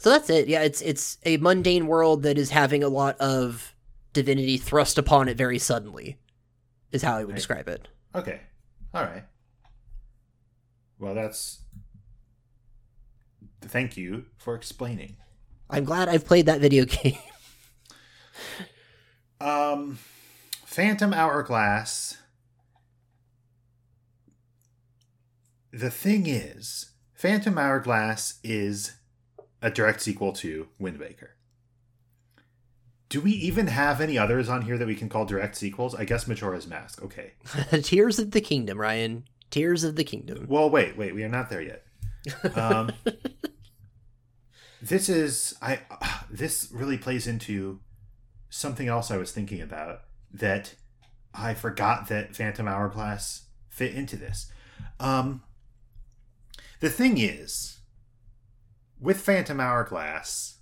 so that's it. Yeah, it's it's a mundane world that is having a lot of divinity thrust upon it very suddenly, is how I would describe it. Okay. All right. Well, that's... Thank you for explaining. I'm glad I've played that video game. um, Phantom Hourglass. The thing is, Phantom Hourglass is... a direct sequel to Wind Waker. Do we even have any others on here that we can call direct sequels? I guess Majora's Mask. Okay. Tears of the Kingdom, Ryan. Tears of the Kingdom. Well, wait, wait. We are not there yet. Um, this is... I. Uh, this really plays into something else I was thinking about that I forgot that Phantom Hourglass fit into this. Um, the thing is... with Phantom Hourglass,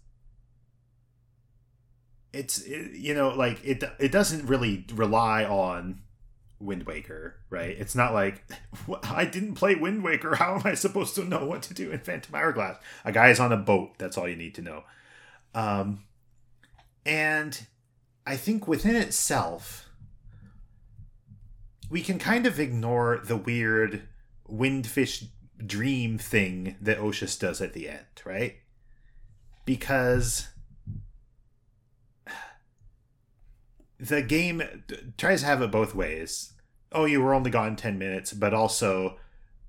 it's, it, you know, like, it it doesn't really rely on Wind Waker, right? It's not like, I didn't play Wind Waker, how am I supposed to know what to do in Phantom Hourglass? A guy is on a boat, that's all you need to know. Um, and I think within itself, we can kind of ignore the weird windfish dream thing that Osius does at the end, right? Because the game tries to have it both ways. Oh, you were only gone ten minutes, but also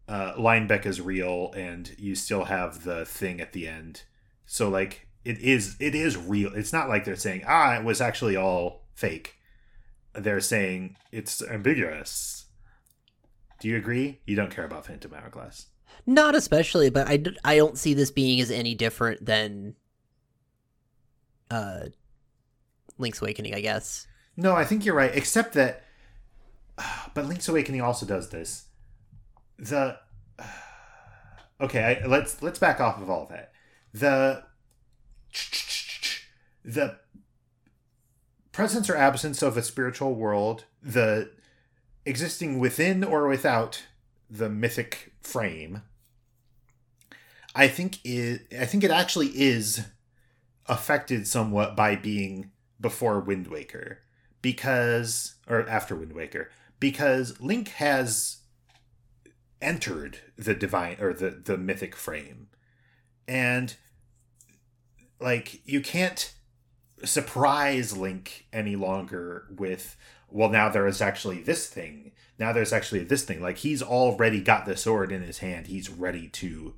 uh, Linebeck is real and you still have the thing at the end. So, like, it is it is real. It's not like they're saying, ah, it was actually all fake. They're saying it's ambiguous. Do you agree? You don't care about Phantom Hourglass. Not especially, but I, I don't see this being as any different than uh, Link's Awakening, I guess. No, I think you're right, except that... But Link's Awakening also does this. The... Okay, I, let's let's back off of all of that. The... The presence or absence of a spiritual world, the... existing within or without the mythic frame, I think it, I think it actually is affected somewhat by being before Wind Waker, because, or after Wind Waker, because Link has entered the divine, or the, the mythic frame. And, like, you can't surprise Link any longer with... well, now there is actually this thing. Now there's actually this thing. Like, he's already got the sword in his hand. He's ready to,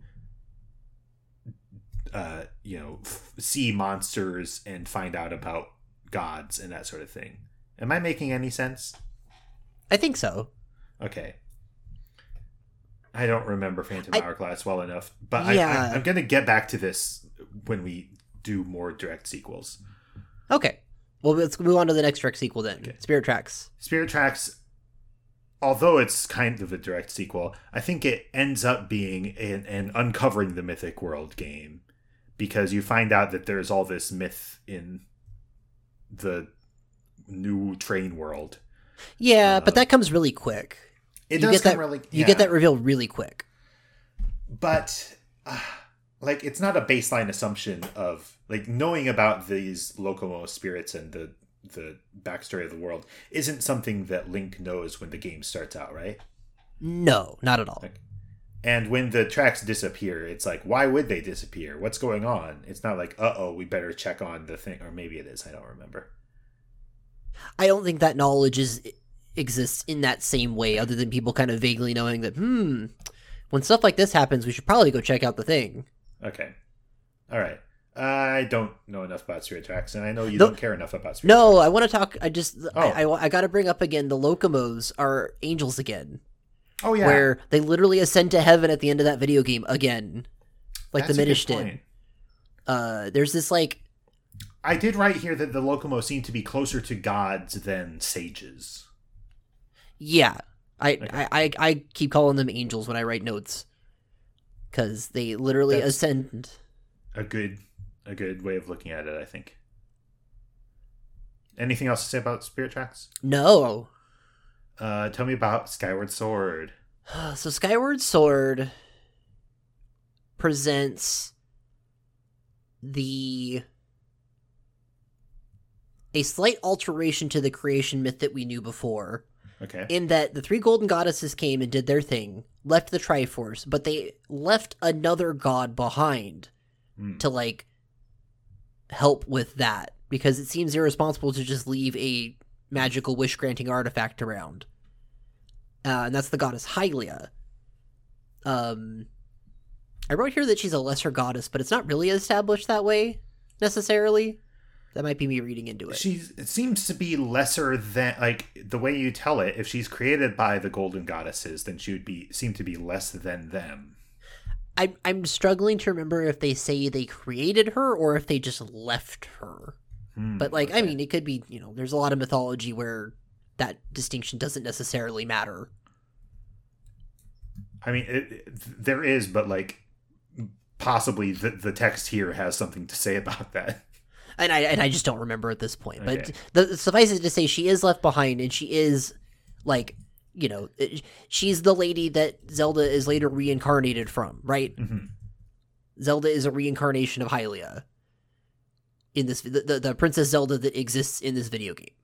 uh, you know, f- see monsters and find out about gods and that sort of thing. Am I making any sense? I think so. Okay. I don't remember Phantom I, Hourglass well enough, but yeah. I, I, I'm going to get back to this when we do more direct sequels. Okay. Well, let's move on to the next direct sequel then. Okay. Spirit Tracks. Spirit Tracks, although it's kind of a direct sequel, I think it ends up being an, an uncovering the mythic world game, because you find out that there's all this myth in the new train world. Yeah, uh, but that comes really quick. It does come really quick. You get that reveal really quick. But... Uh, like, it's not a baseline assumption of, like, knowing about these Locomo spirits and the the backstory of the world isn't something that Link knows when the game starts out, right? No, not at all. Like, And when the tracks disappear, it's like, why would they disappear? What's going on? It's not like, uh-oh, we better check on the thing. Or maybe it is. I don't remember. I don't think that knowledge is exists in that same way, other than people kind of vaguely knowing that, hmm, when stuff like this happens, we should probably go check out the thing. Okay. All right. I don't know enough about Spirit Tracks, and I know you no, don't care enough about Spirit no, Tracks. No, I want to talk. I just, oh. I, I, I got to bring up again, the Locomoves are angels again. Oh, yeah. Where they literally ascend to heaven at the end of that video game again. Like That's the Minish did. Uh, there's this, like... I did write here that the Locomoves seem to be closer to gods than sages. Yeah. I, okay. I, I, I keep calling them angels when I write notes. Because they literally That's ascend. A good... A good way of looking at it, I think. Anything else to say about Spirit Tracks? No. Uh, tell me about Skyward Sword. So Skyward Sword presents the a slight alteration to the creation myth that we knew before. Okay. In that the three golden goddesses came and did their thing, left the Triforce, but they left another god behind mm. to like. help with that, because it seems irresponsible to just leave a magical wish-granting artifact around. Uh, and that's the goddess Hylia. Um, I wrote here that she's a lesser goddess, but it's not really established that way, necessarily. That might be me reading into it. She seems to be lesser than, like, the way you tell it, if she's created by the golden goddesses, then she would be seem to be less than them. I'm I'm struggling to remember if they say they created her or if they just left her. Hmm, but, like, okay. I mean, it could be, you know, there's a lot of mythology where that distinction doesn't necessarily matter. I mean, it, it, there is, but, like, possibly the, the text here has something to say about that. And I and I just don't remember at this point. Okay. But the, suffice it to say, she is left behind, and she is, like... You know, she's the lady that Zelda is later reincarnated from, right? Mm-hmm. Zelda is a reincarnation of Hylia in this the, the, the Princess Zelda that exists in this video game,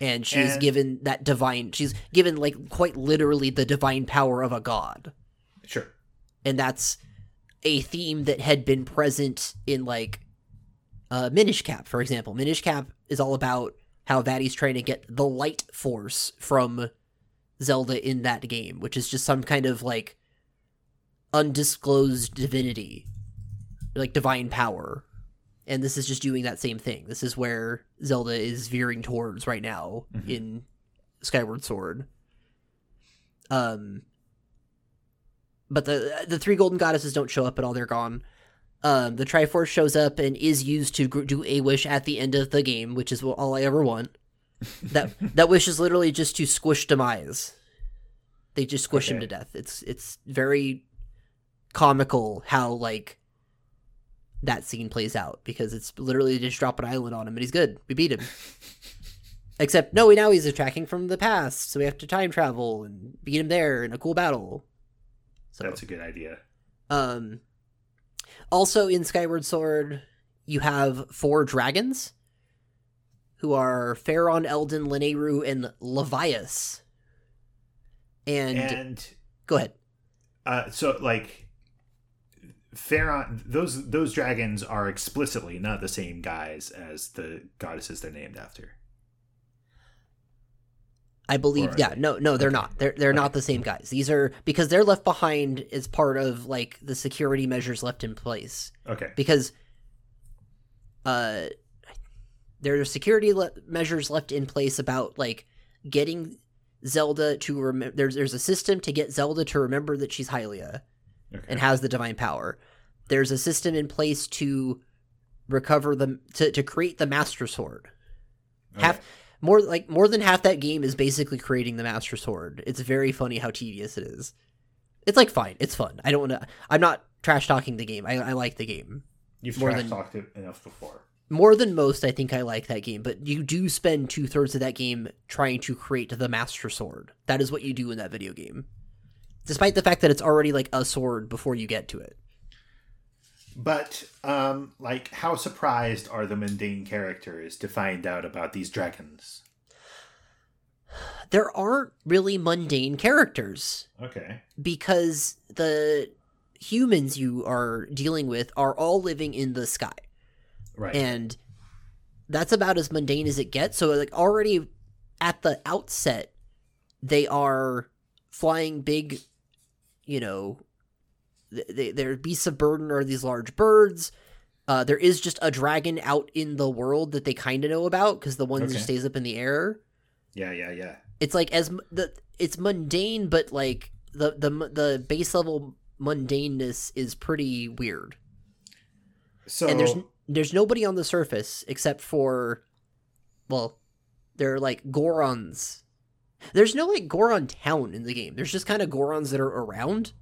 and she's and given that divine. She's given like quite literally the divine power of a god. Sure, and that's a theme that had been present in like uh, Minish Cap, for example. Minish Cap is all about how Vaddy's trying to get the light force from Zelda in that game, which is just some kind of like undisclosed divinity, like divine power, and this is just doing that same thing. This is where Zelda is veering towards right now mm-hmm. in Skyward Sword. Um, but the the three golden goddesses don't show up at all; they're gone. Um, the Triforce shows up and is used to do a wish at the end of the game, which is all I ever want. that that wish is literally just to squish demise. They just squish okay. him to death. It's it's very comical how like that scene plays out, because it's literally just drop an island on him and he's good. We beat him. Except no, now he's attacking from the past, so we have to time travel and beat him there in a cool battle. So that's a good idea. Um, also in Skyward Sword, you have four dragons, who are Faron, Eldon, Lineru, and Levias. And, and go ahead. Uh, so, like, Faron, those those dragons are explicitly not the same guys as the goddesses they're named after. I believe, yeah, they? no, no, they're okay. not. They're they're okay. not the same guys. These are because they're left behind as part of like the security measures left in place. Okay, because, uh. there are security le- measures left in place about, like, getting Zelda to remember... There's, there's a system to get Zelda to remember that she's Hylia okay. and has the divine power. There's a system in place to recover the... To, to create the Master Sword. Okay. Half, more, like, more than half that game is basically creating the Master Sword. It's very funny how tedious it is. It's, like, fine. It's fun. I don't want to... I'm not trash-talking the game. I, I like the game. You've more trash-talked than, it enough before. More than most, I think I like that game, but you do spend two-thirds of that game trying to create the Master Sword. That is what you do in that video game. Despite the fact that it's already, like, a sword before you get to it. But, um, like, how surprised are the mundane characters to find out about these dragons? there aren't really mundane characters. Okay. Because the humans you are dealing with are all living in the sky. Right. And that's about as mundane as it gets. So, like, already at the outset, they are flying big, you know, they, their beasts of burden are these large birds. Uh, there is just a dragon out in the world that they kind of know about because the one okay. who stays up in the air. Yeah, yeah, yeah. It's like as the it's mundane, but like the the the base level mundaneness is pretty weird. So and there's there's nobody on the surface except for, well, they're like Gorons. There's no like Goron town in the game. There's just kind of Gorons that are around,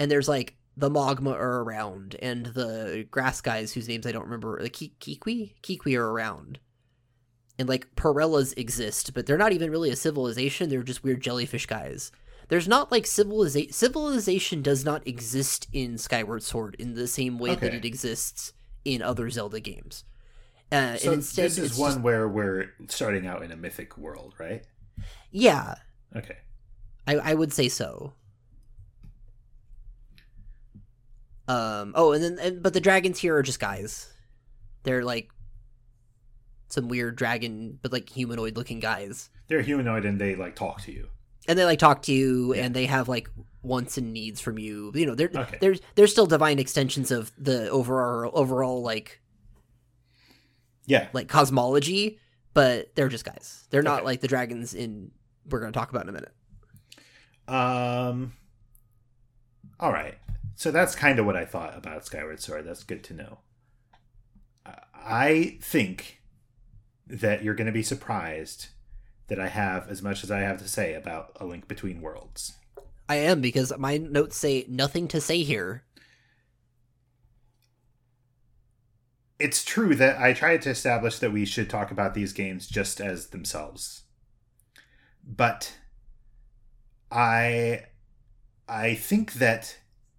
and there's like the Magma are around, and the grass guys whose names I don't remember, the Kikui Kikui are around. And, like, Pirellas exist, but they're not even really a civilization. They're just weird jellyfish guys. There's not, like, civilization. Civilization does not exist in Skyward Sword in the same way okay. that it exists in other Zelda games. Uh, so and instead, this is one just... where we're starting out in a mythic world, right? Yeah. Okay. I, I would say so. Um. Oh, and then, and, but the dragons here are just guys. They're, like, some weird dragon, but like humanoid looking guys. They're humanoid and they like talk to you. And they like talk to you yeah. and they have like wants and needs from you. You know, they're, okay. they're, they're still divine extensions of the overall, overall like, yeah, like cosmology, but they're just guys. They're not okay. like the dragons in, we're going to talk about in a minute. Um, all right. So that's kind of what I thought about Skyward Sword. That's good to know. I think that you're going to be surprised that I have as much as I have to say about A Link Between Worlds. I am, because my notes say nothing to say here. It's true that I tried to establish that we should talk about these games just as themselves. But I, I think that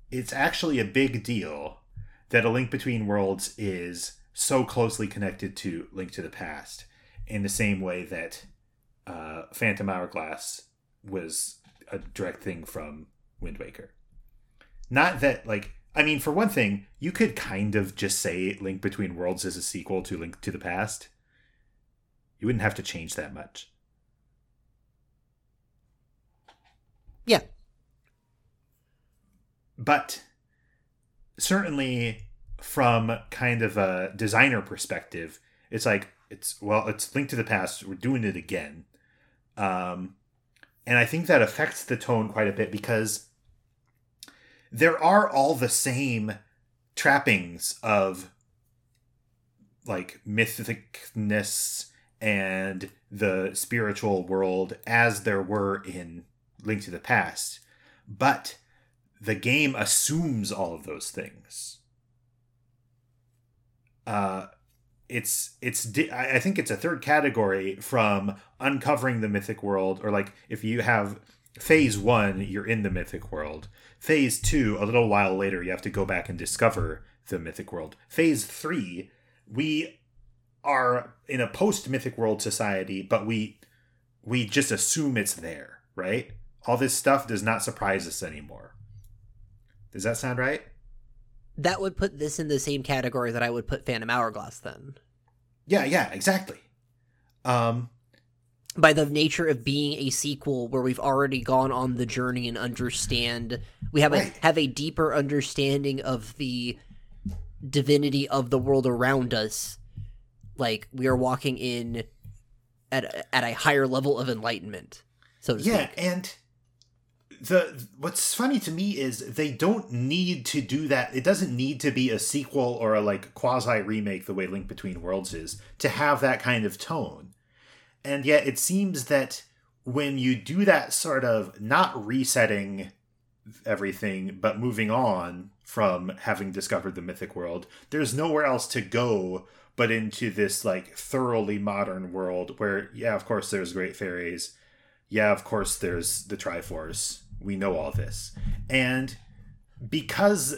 it's actually a big deal that A Link Between Worlds is so closely connected to Link to the Past in the same way that uh, Phantom Hourglass was a direct thing from Wind Waker. Not that, like, I mean, for one thing, you could kind of just say Link Between Worlds is a sequel to Link to the Past. You wouldn't have to change that much. Yeah. But certainly, from kind of a designer perspective, it's like, it's, well, it's Link to the Past. We're doing it again. Um, and I think that affects the tone quite a bit because there are all the same trappings of like mythicness and the spiritual world as there were in Link to the Past. But the game assumes all of those things. Uh, it's, it's, di- I think it's a third category from uncovering the mythic world, or like if you have phase one, you're in the mythic world. Phase two, a little while later, you have to go back and discover the mythic world. Phase three, we are in a post mythic world society, but we, we just assume it's there, right? All this stuff does not surprise us anymore. Does that sound right? That would put this in the same category that I would put Phantom Hourglass then. Yeah, yeah, exactly. Um, By the nature of being a sequel where we've already gone on the journey and understand, we have, right. a, have a deeper understanding of the divinity of the world around us. Like, we are walking in at a, at a higher level of enlightenment, so to yeah, speak. Yeah, and The what's funny to me is they don't need to do that. It doesn't need to be a sequel or a like quasi remake the way Link Between Worlds is to have that kind of tone. And yet it seems that when you do that sort of not resetting everything, but moving on from having discovered the mythic world, there's nowhere else to go but into this like thoroughly modern world where, yeah, of course there's great fairies. Yeah, of course, there's the Triforce. We know all this. And because,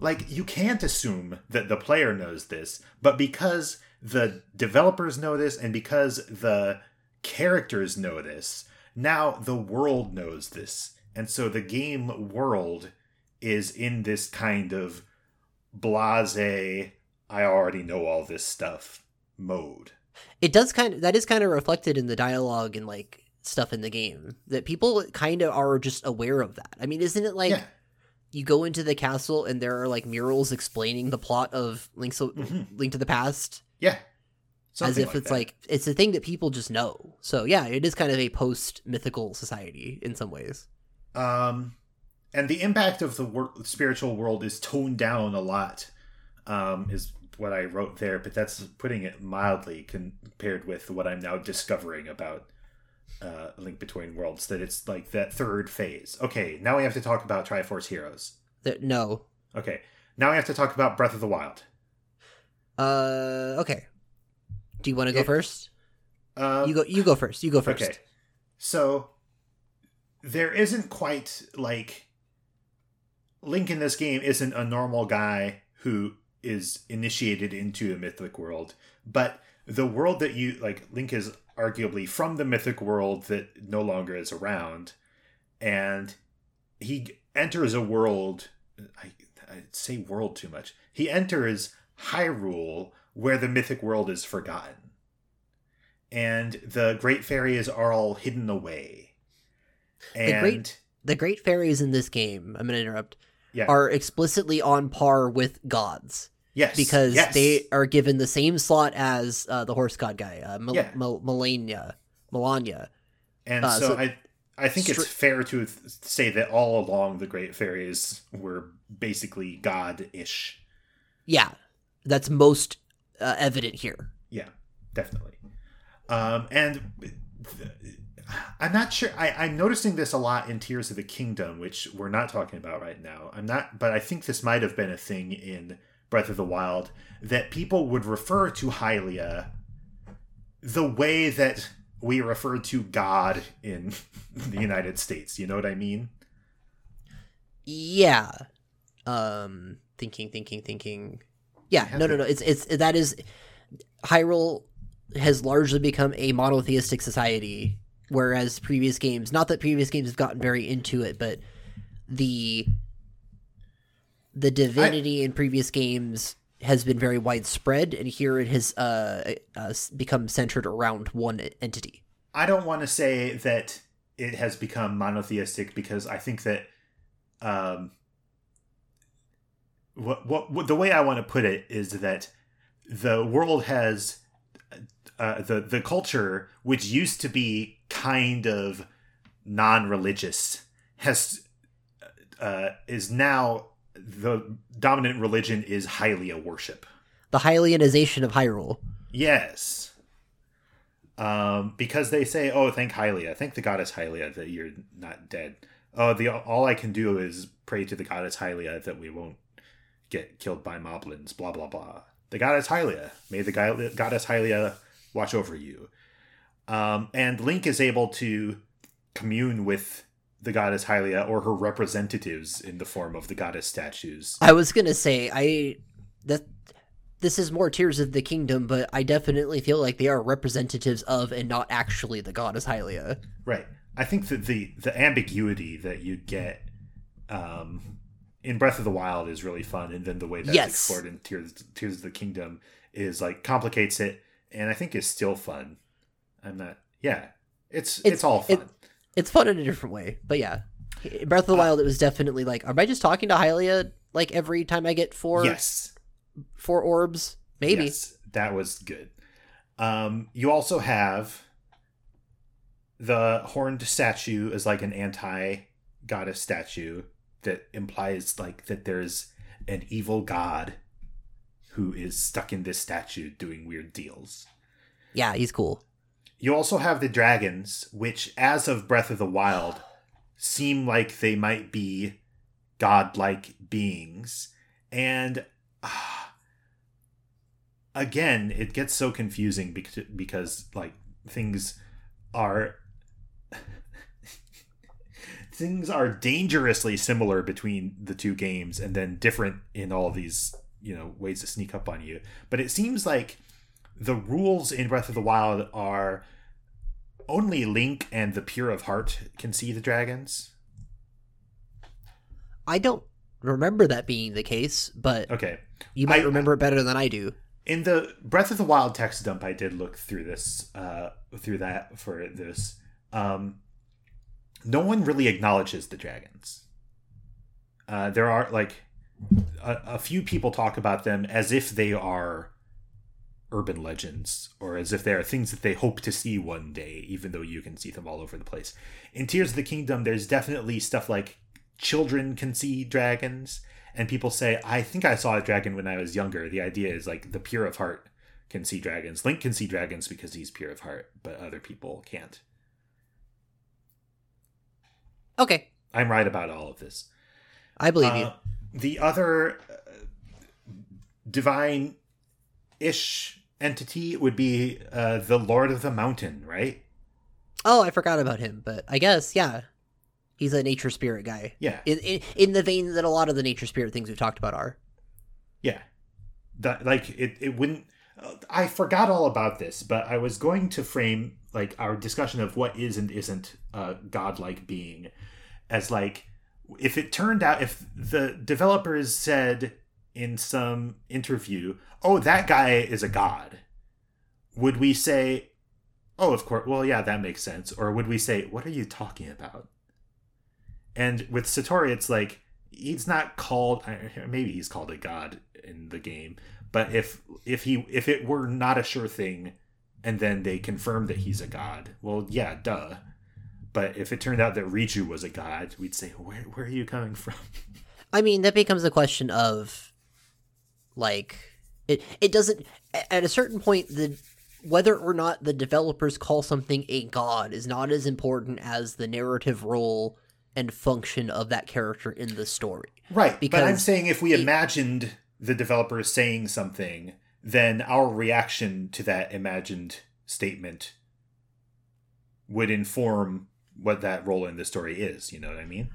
like, you can't assume that the player knows this, but because the developers know this, and because the characters know this, now the world knows this. And so the game world is in this kind of blasé, I already know all this stuff mode. It does kind of, that is kind of reflected in the dialogue and like stuff in the game, that people kind of are just aware of that. I mean, isn't it like yeah. you go into the castle and there are like murals explaining the plot of Link's, mm-hmm. Link to the Past? Yeah. Something as if like it's that. Like, it's a thing that people just know. So yeah, it is kind of a post-mythical society in some ways. Um, and the impact of the wor- spiritual world is toned down a lot, um, is what I wrote there, but that's putting it mildly compared with what I'm now discovering about uh, A Link Between Worlds, that it's like that third phase. Okay, now we have to talk about Triforce Heroes. The, no. Okay, now we have to talk about Breath of the Wild. Uh, okay. Do you want to go it, first? Um, you go. You go first. You go first. Okay. So there isn't quite like Link in this game isn't a normal guy who is initiated into a mythic world, but the world that you like, Link is arguably from the mythic world that no longer is around, and he enters a world. I, I say world too much. He enters Hyrule, where the mythic world is forgotten, and the great fairies are all hidden away. And the great, the great fairies in this game, I'm going to interrupt, yeah. are explicitly on par with gods. Yes, because yes. they are given the same slot as uh, the horse god guy, uh, Mal- yeah. Mal- Malanya, Malanya. And uh, so, so I, I think stri- it's fair to th- say that all along the great fairies were basically god-ish. Yeah, that's most. Uh, evident here. Yeah, definitely. Um, and th- I'm not sure. I, I'm noticing this a lot in Tears of the Kingdom, which we're not talking about right now. I'm not, but I think this might have been a thing in Breath of the Wild, that people would refer to Hylia the way that we refer to God in the United States. You know what I mean? Yeah. Um, thinking, thinking, thinking. Yeah, no, no, no. It's it's that is Hyrule has largely become a monotheistic society, whereas previous games, not that previous games have gotten very into it, but the the divinity I, in previous games has been very widespread, and here it has uh, uh, become centered around one entity. I don't want to say that it has become monotheistic, because I think that. Um, What, what what the way I want to put it is that the world has uh, the the culture, which used to be kind of non-religious, has uh, is now the dominant religion is Hylia worship. The Hylianization of Hyrule. Yes, um, because they say, "Oh, thank Hylia, thank the goddess Hylia that you're not dead." Oh, the all I can do is pray to the goddess Hylia that we won't get killed by moblins, blah, blah, blah. The goddess Hylia. May the goddess Hylia watch over you. Um, and Link is able to commune with the goddess Hylia or her representatives in the form of the goddess statues. I was going to say, I that this is more Tears of the Kingdom, but I definitely feel like they are representatives of and not actually the goddess Hylia. Right. I think that the, the ambiguity that you get... Um, in Breath of the Wild is really fun, and then the way that's yes. explored in Tears, Tears of the Kingdom is like complicates it, and I think is still fun. I'm not, yeah, it's it's, it's all fun. It, it's fun in a different way, but yeah, in Breath of the uh, Wild it was definitely like, am I just talking to Hylia like every time I get four? Yes, four orbs, maybe. Yes, that was good. Um, you also have the horned statue is like an anti-goddess statue. That implies like that there's an evil god who is stuck in this statue doing weird deals. Yeah, he's cool. You also have the dragons, which as of Breath of the Wild seem like they might be godlike beings. And uh, again, it gets so confusing because, because like things are... Things are dangerously similar between the two games and then different in all these, you know, ways to sneak up on you. But it seems like the rules in Breath of the Wild are only Link and the pure of heart can see the dragons. I don't remember that being the case, but okay, you might I, remember it better than I do. In the Breath of the Wild text dump, I did look through this, uh, through that for this. Um, no one really acknowledges the dragons. Uh, there are like a, a few people talk about them as if they are urban legends, or as if they are things that they hope to see one day, even though you can see them all over the place. In Tears of the Kingdom, there's definitely stuff like children can see dragons, and people say, I think I saw a dragon when I was younger. The idea is like the pure of heart can see dragons. Link can see dragons because he's pure of heart, but other people can't. Okay. I'm right about all of this. I believe uh, you. The other uh, divine-ish entity would be uh, the Lord of the Mountain, right? Oh, I forgot about him, but I guess, yeah. He's a nature spirit guy. Yeah. In, in in the vein that a lot of the nature spirit things we've talked about are. Yeah. That, like, it, it wouldn't... Uh, I forgot all about this, but I was going to frame, like, our discussion of what is and isn't a godlike being as, like, if it turned out... If the developers said in some interview, oh, that guy is a god, would we say, oh, of course, well, yeah, that makes sense? Or would we say, what are you talking about? And with Satori, it's like, he's not called, maybe he's called a god in the game, but if if he if it were not a sure thing, and then they confirm that he's a god, well, yeah, duh. But if it turned out that Riju was a god, we'd say, where where are you coming from? I mean, that becomes a question of, like, it it doesn't, at a certain point, the whether or not the developers call something a god is not as important as the narrative role and function of that character in the story. Right, because but I'm saying if we it, imagined the developers saying something, then our reaction to that imagined statement would inform what that role in the story is, you know what I mean?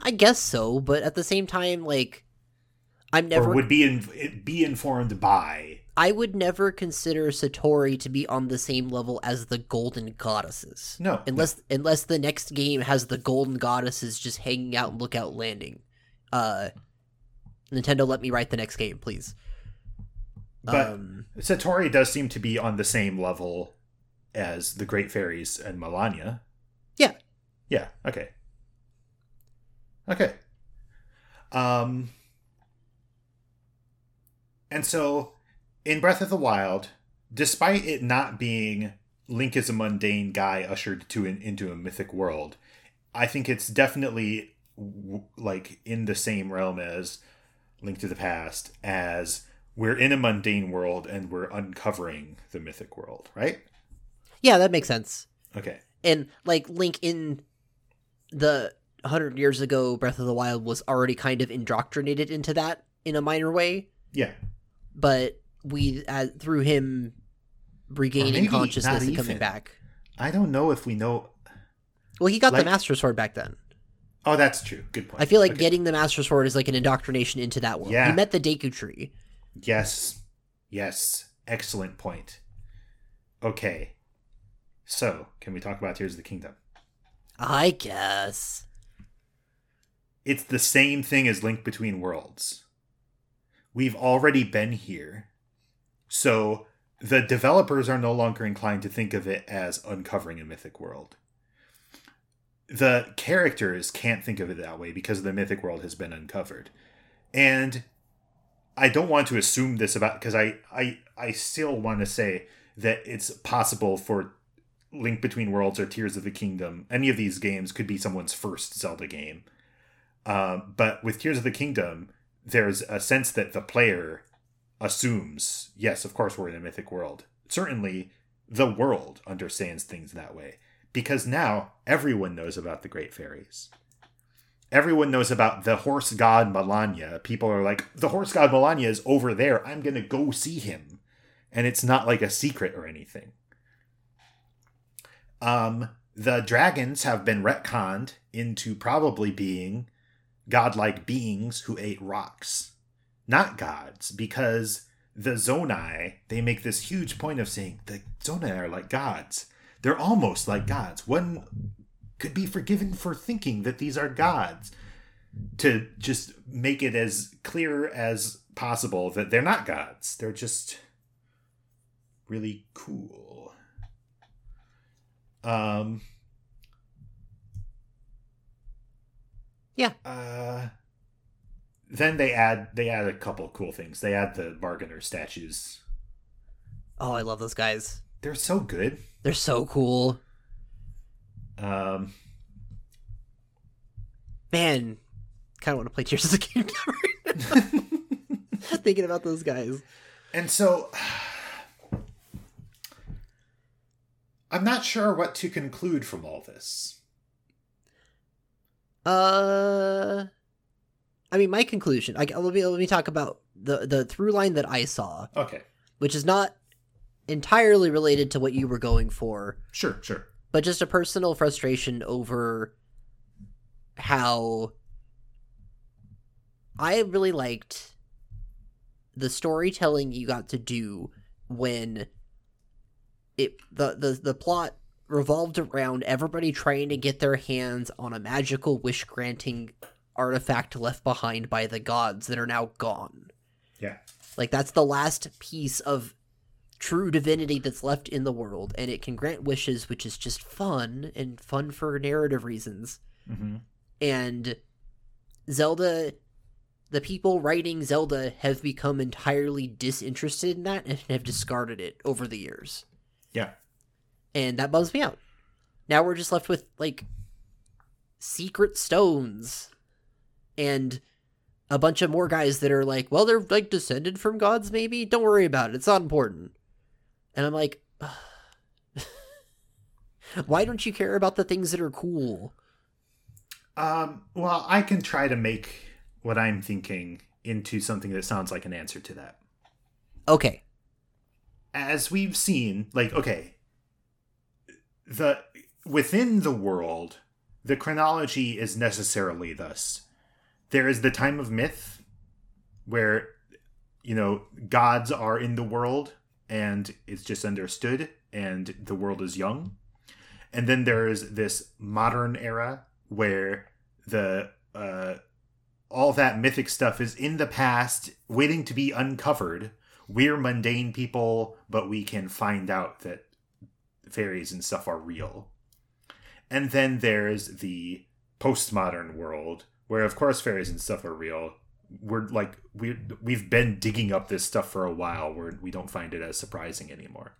I guess so, but at the same time, like, I'm never... Or would be, in, be informed by... I would never consider Satori to be on the same level as the Golden Goddesses. No. Unless no. unless the next game has the Golden Goddesses just hanging out in Lookout Landing. Uh, Nintendo, let me write the next game, please. But um, Satori does seem to be on the same level as the Great Fairies and Malanya. Yeah. Yeah, okay. Okay. Um, and so... In Breath of the Wild, despite it not being Link is a mundane guy ushered to an, into a mythic world, I think it's definitely w- like in the same realm as Link to the Past, as we're in a mundane world and we're uncovering the mythic world, right? Yeah, that makes sense. Okay. And like Link in the one hundred years ago, Breath of the Wild was already kind of indoctrinated into that in a minor way. Yeah. But... we uh, through him regaining consciousness and coming back. I don't know if we know. Well, he got like... the Master Sword back then. Oh, that's true. Good point. I feel like okay. getting the Master Sword is like an indoctrination into that world. Yeah. He met the Deku Tree. Yes. Yes. Excellent point. Okay. So, can we talk about Tears of the Kingdom? I guess. It's the same thing as Link Between Worlds. We've already been here. So the developers are no longer inclined to think of it as uncovering a mythic world. The characters can't think of it that way because the mythic world has been uncovered. And I don't want to assume this about, because I, I, I still want to say that it's possible for Link Between Worlds or Tears of the Kingdom, any of these games could be someone's first Zelda game. Uh, but with Tears of the Kingdom, there's a sense that the player assumes, yes, of course, we're in a mythic world. Certainly, the world understands things that way. Because now, everyone knows about the Great Fairies. Everyone knows about the horse god Malanya. People are like, the horse god Malanya is over there. I'm going to go see him. And it's not like a secret or anything. Um, the dragons have been retconned into probably being godlike beings who ate rocks. Not gods, because the Zonai, they make this huge point of saying the Zonai are like gods. They're almost like gods. One could be forgiven for thinking that these are gods, to just make it as clear as possible that they're not gods. They're just really cool. Um. Yeah. Uh, then they add they add a couple of cool things. They add the bargainer statues. Oh, I love those guys. They're so good. They're so cool. Um, man, kind of want to play Tears of the Kingdom right now. Thinking about those guys. And so, I'm not sure what to conclude from all this. Uh, I mean, my conclusion. I, let me let me talk about the the through line that I saw. Okay, which is not entirely related to what you were going for. Sure, sure. But just a personal frustration over how I really liked the storytelling you got to do when it the, the the plot revolved around everybody trying to get their hands on a magical wish-granting artifact left behind by the gods that are now gone. Yeah. Like, that's the last piece of true divinity that's left in the world, and it can grant wishes, which is just fun, and fun for narrative reasons. Mm-hmm. And Zelda... the people writing Zelda have become entirely disinterested in that and have discarded it over the years. Yeah. And that bums me out. Now we're just left with, like, secret stones and a bunch of more guys that are like, well, they're, like, descended from gods, maybe? Don't worry about it. It's not important. And I'm like, why don't you care about the things that are cool? Um, well, I can try to make what I'm thinking into something that sounds like an answer to that. Okay. As we've seen, like, okay, the within the world, the chronology is necessarily thus. There is the time of myth where, you know, gods are in the world and it's just understood and the world is young. And then there is this modern era where the, uh, all that mythic stuff is in the past, waiting to be uncovered. We're mundane people, but we can find out that fairies and stuff are real. And then there's the postmodern world, where of course fairies and stuff are real. We're like, we we've been digging up this stuff for a while, where we don't find it as surprising anymore.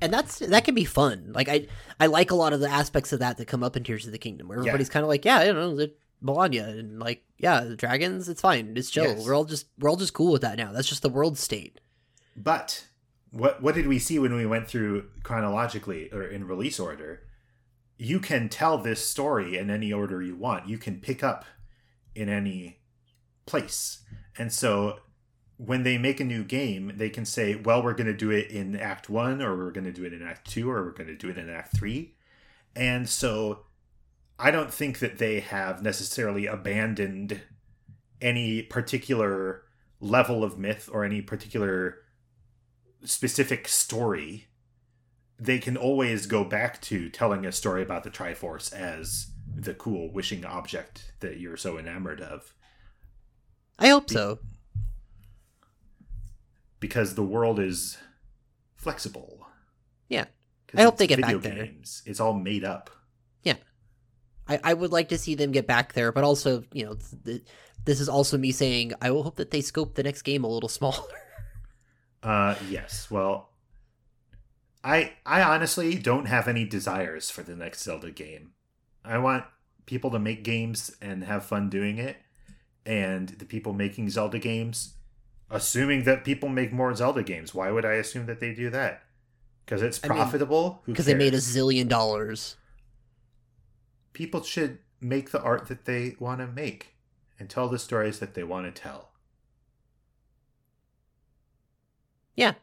And that's that can be fun. Like I, I like a lot of the aspects of that that come up in Tears of the Kingdom, where everybody's yeah. kind of like, yeah, I don't know. They're- Malanya and like yeah the dragons, it's fine, it's chill. Yes. we're all just we're all just cool with that now. That's just the world state. But what what did we see when we went through chronologically or in release order? You can tell this story in any order you want. You can pick up in any place. And so when they make a new game, they can say, well, we're going to do it in act one, or we're going to do it in act two, or we're going to do it in act three. And so I don't think that they have necessarily abandoned any particular level of myth or any particular specific story. They can always go back to telling a story about the Triforce as the cool wishing object that you're so enamored of. I hope Be- so. Because the world is flexible. Yeah. I hope they get back there. Games. It's all made up. Yeah. I, I would like to see them get back there, but also, you know, th- this is also me saying I will hope that they scope the next game a little smaller. uh, yes. Well, I I honestly don't have any desires for the next Zelda game. I want people to make games and have fun doing it, and the people making Zelda games, assuming that people make more Zelda games. Why would I assume that they do that? Because it's profitable? Because I mean, they made a zillion dollars. People should make the art that they want to make and tell the stories that they want to tell. Yeah.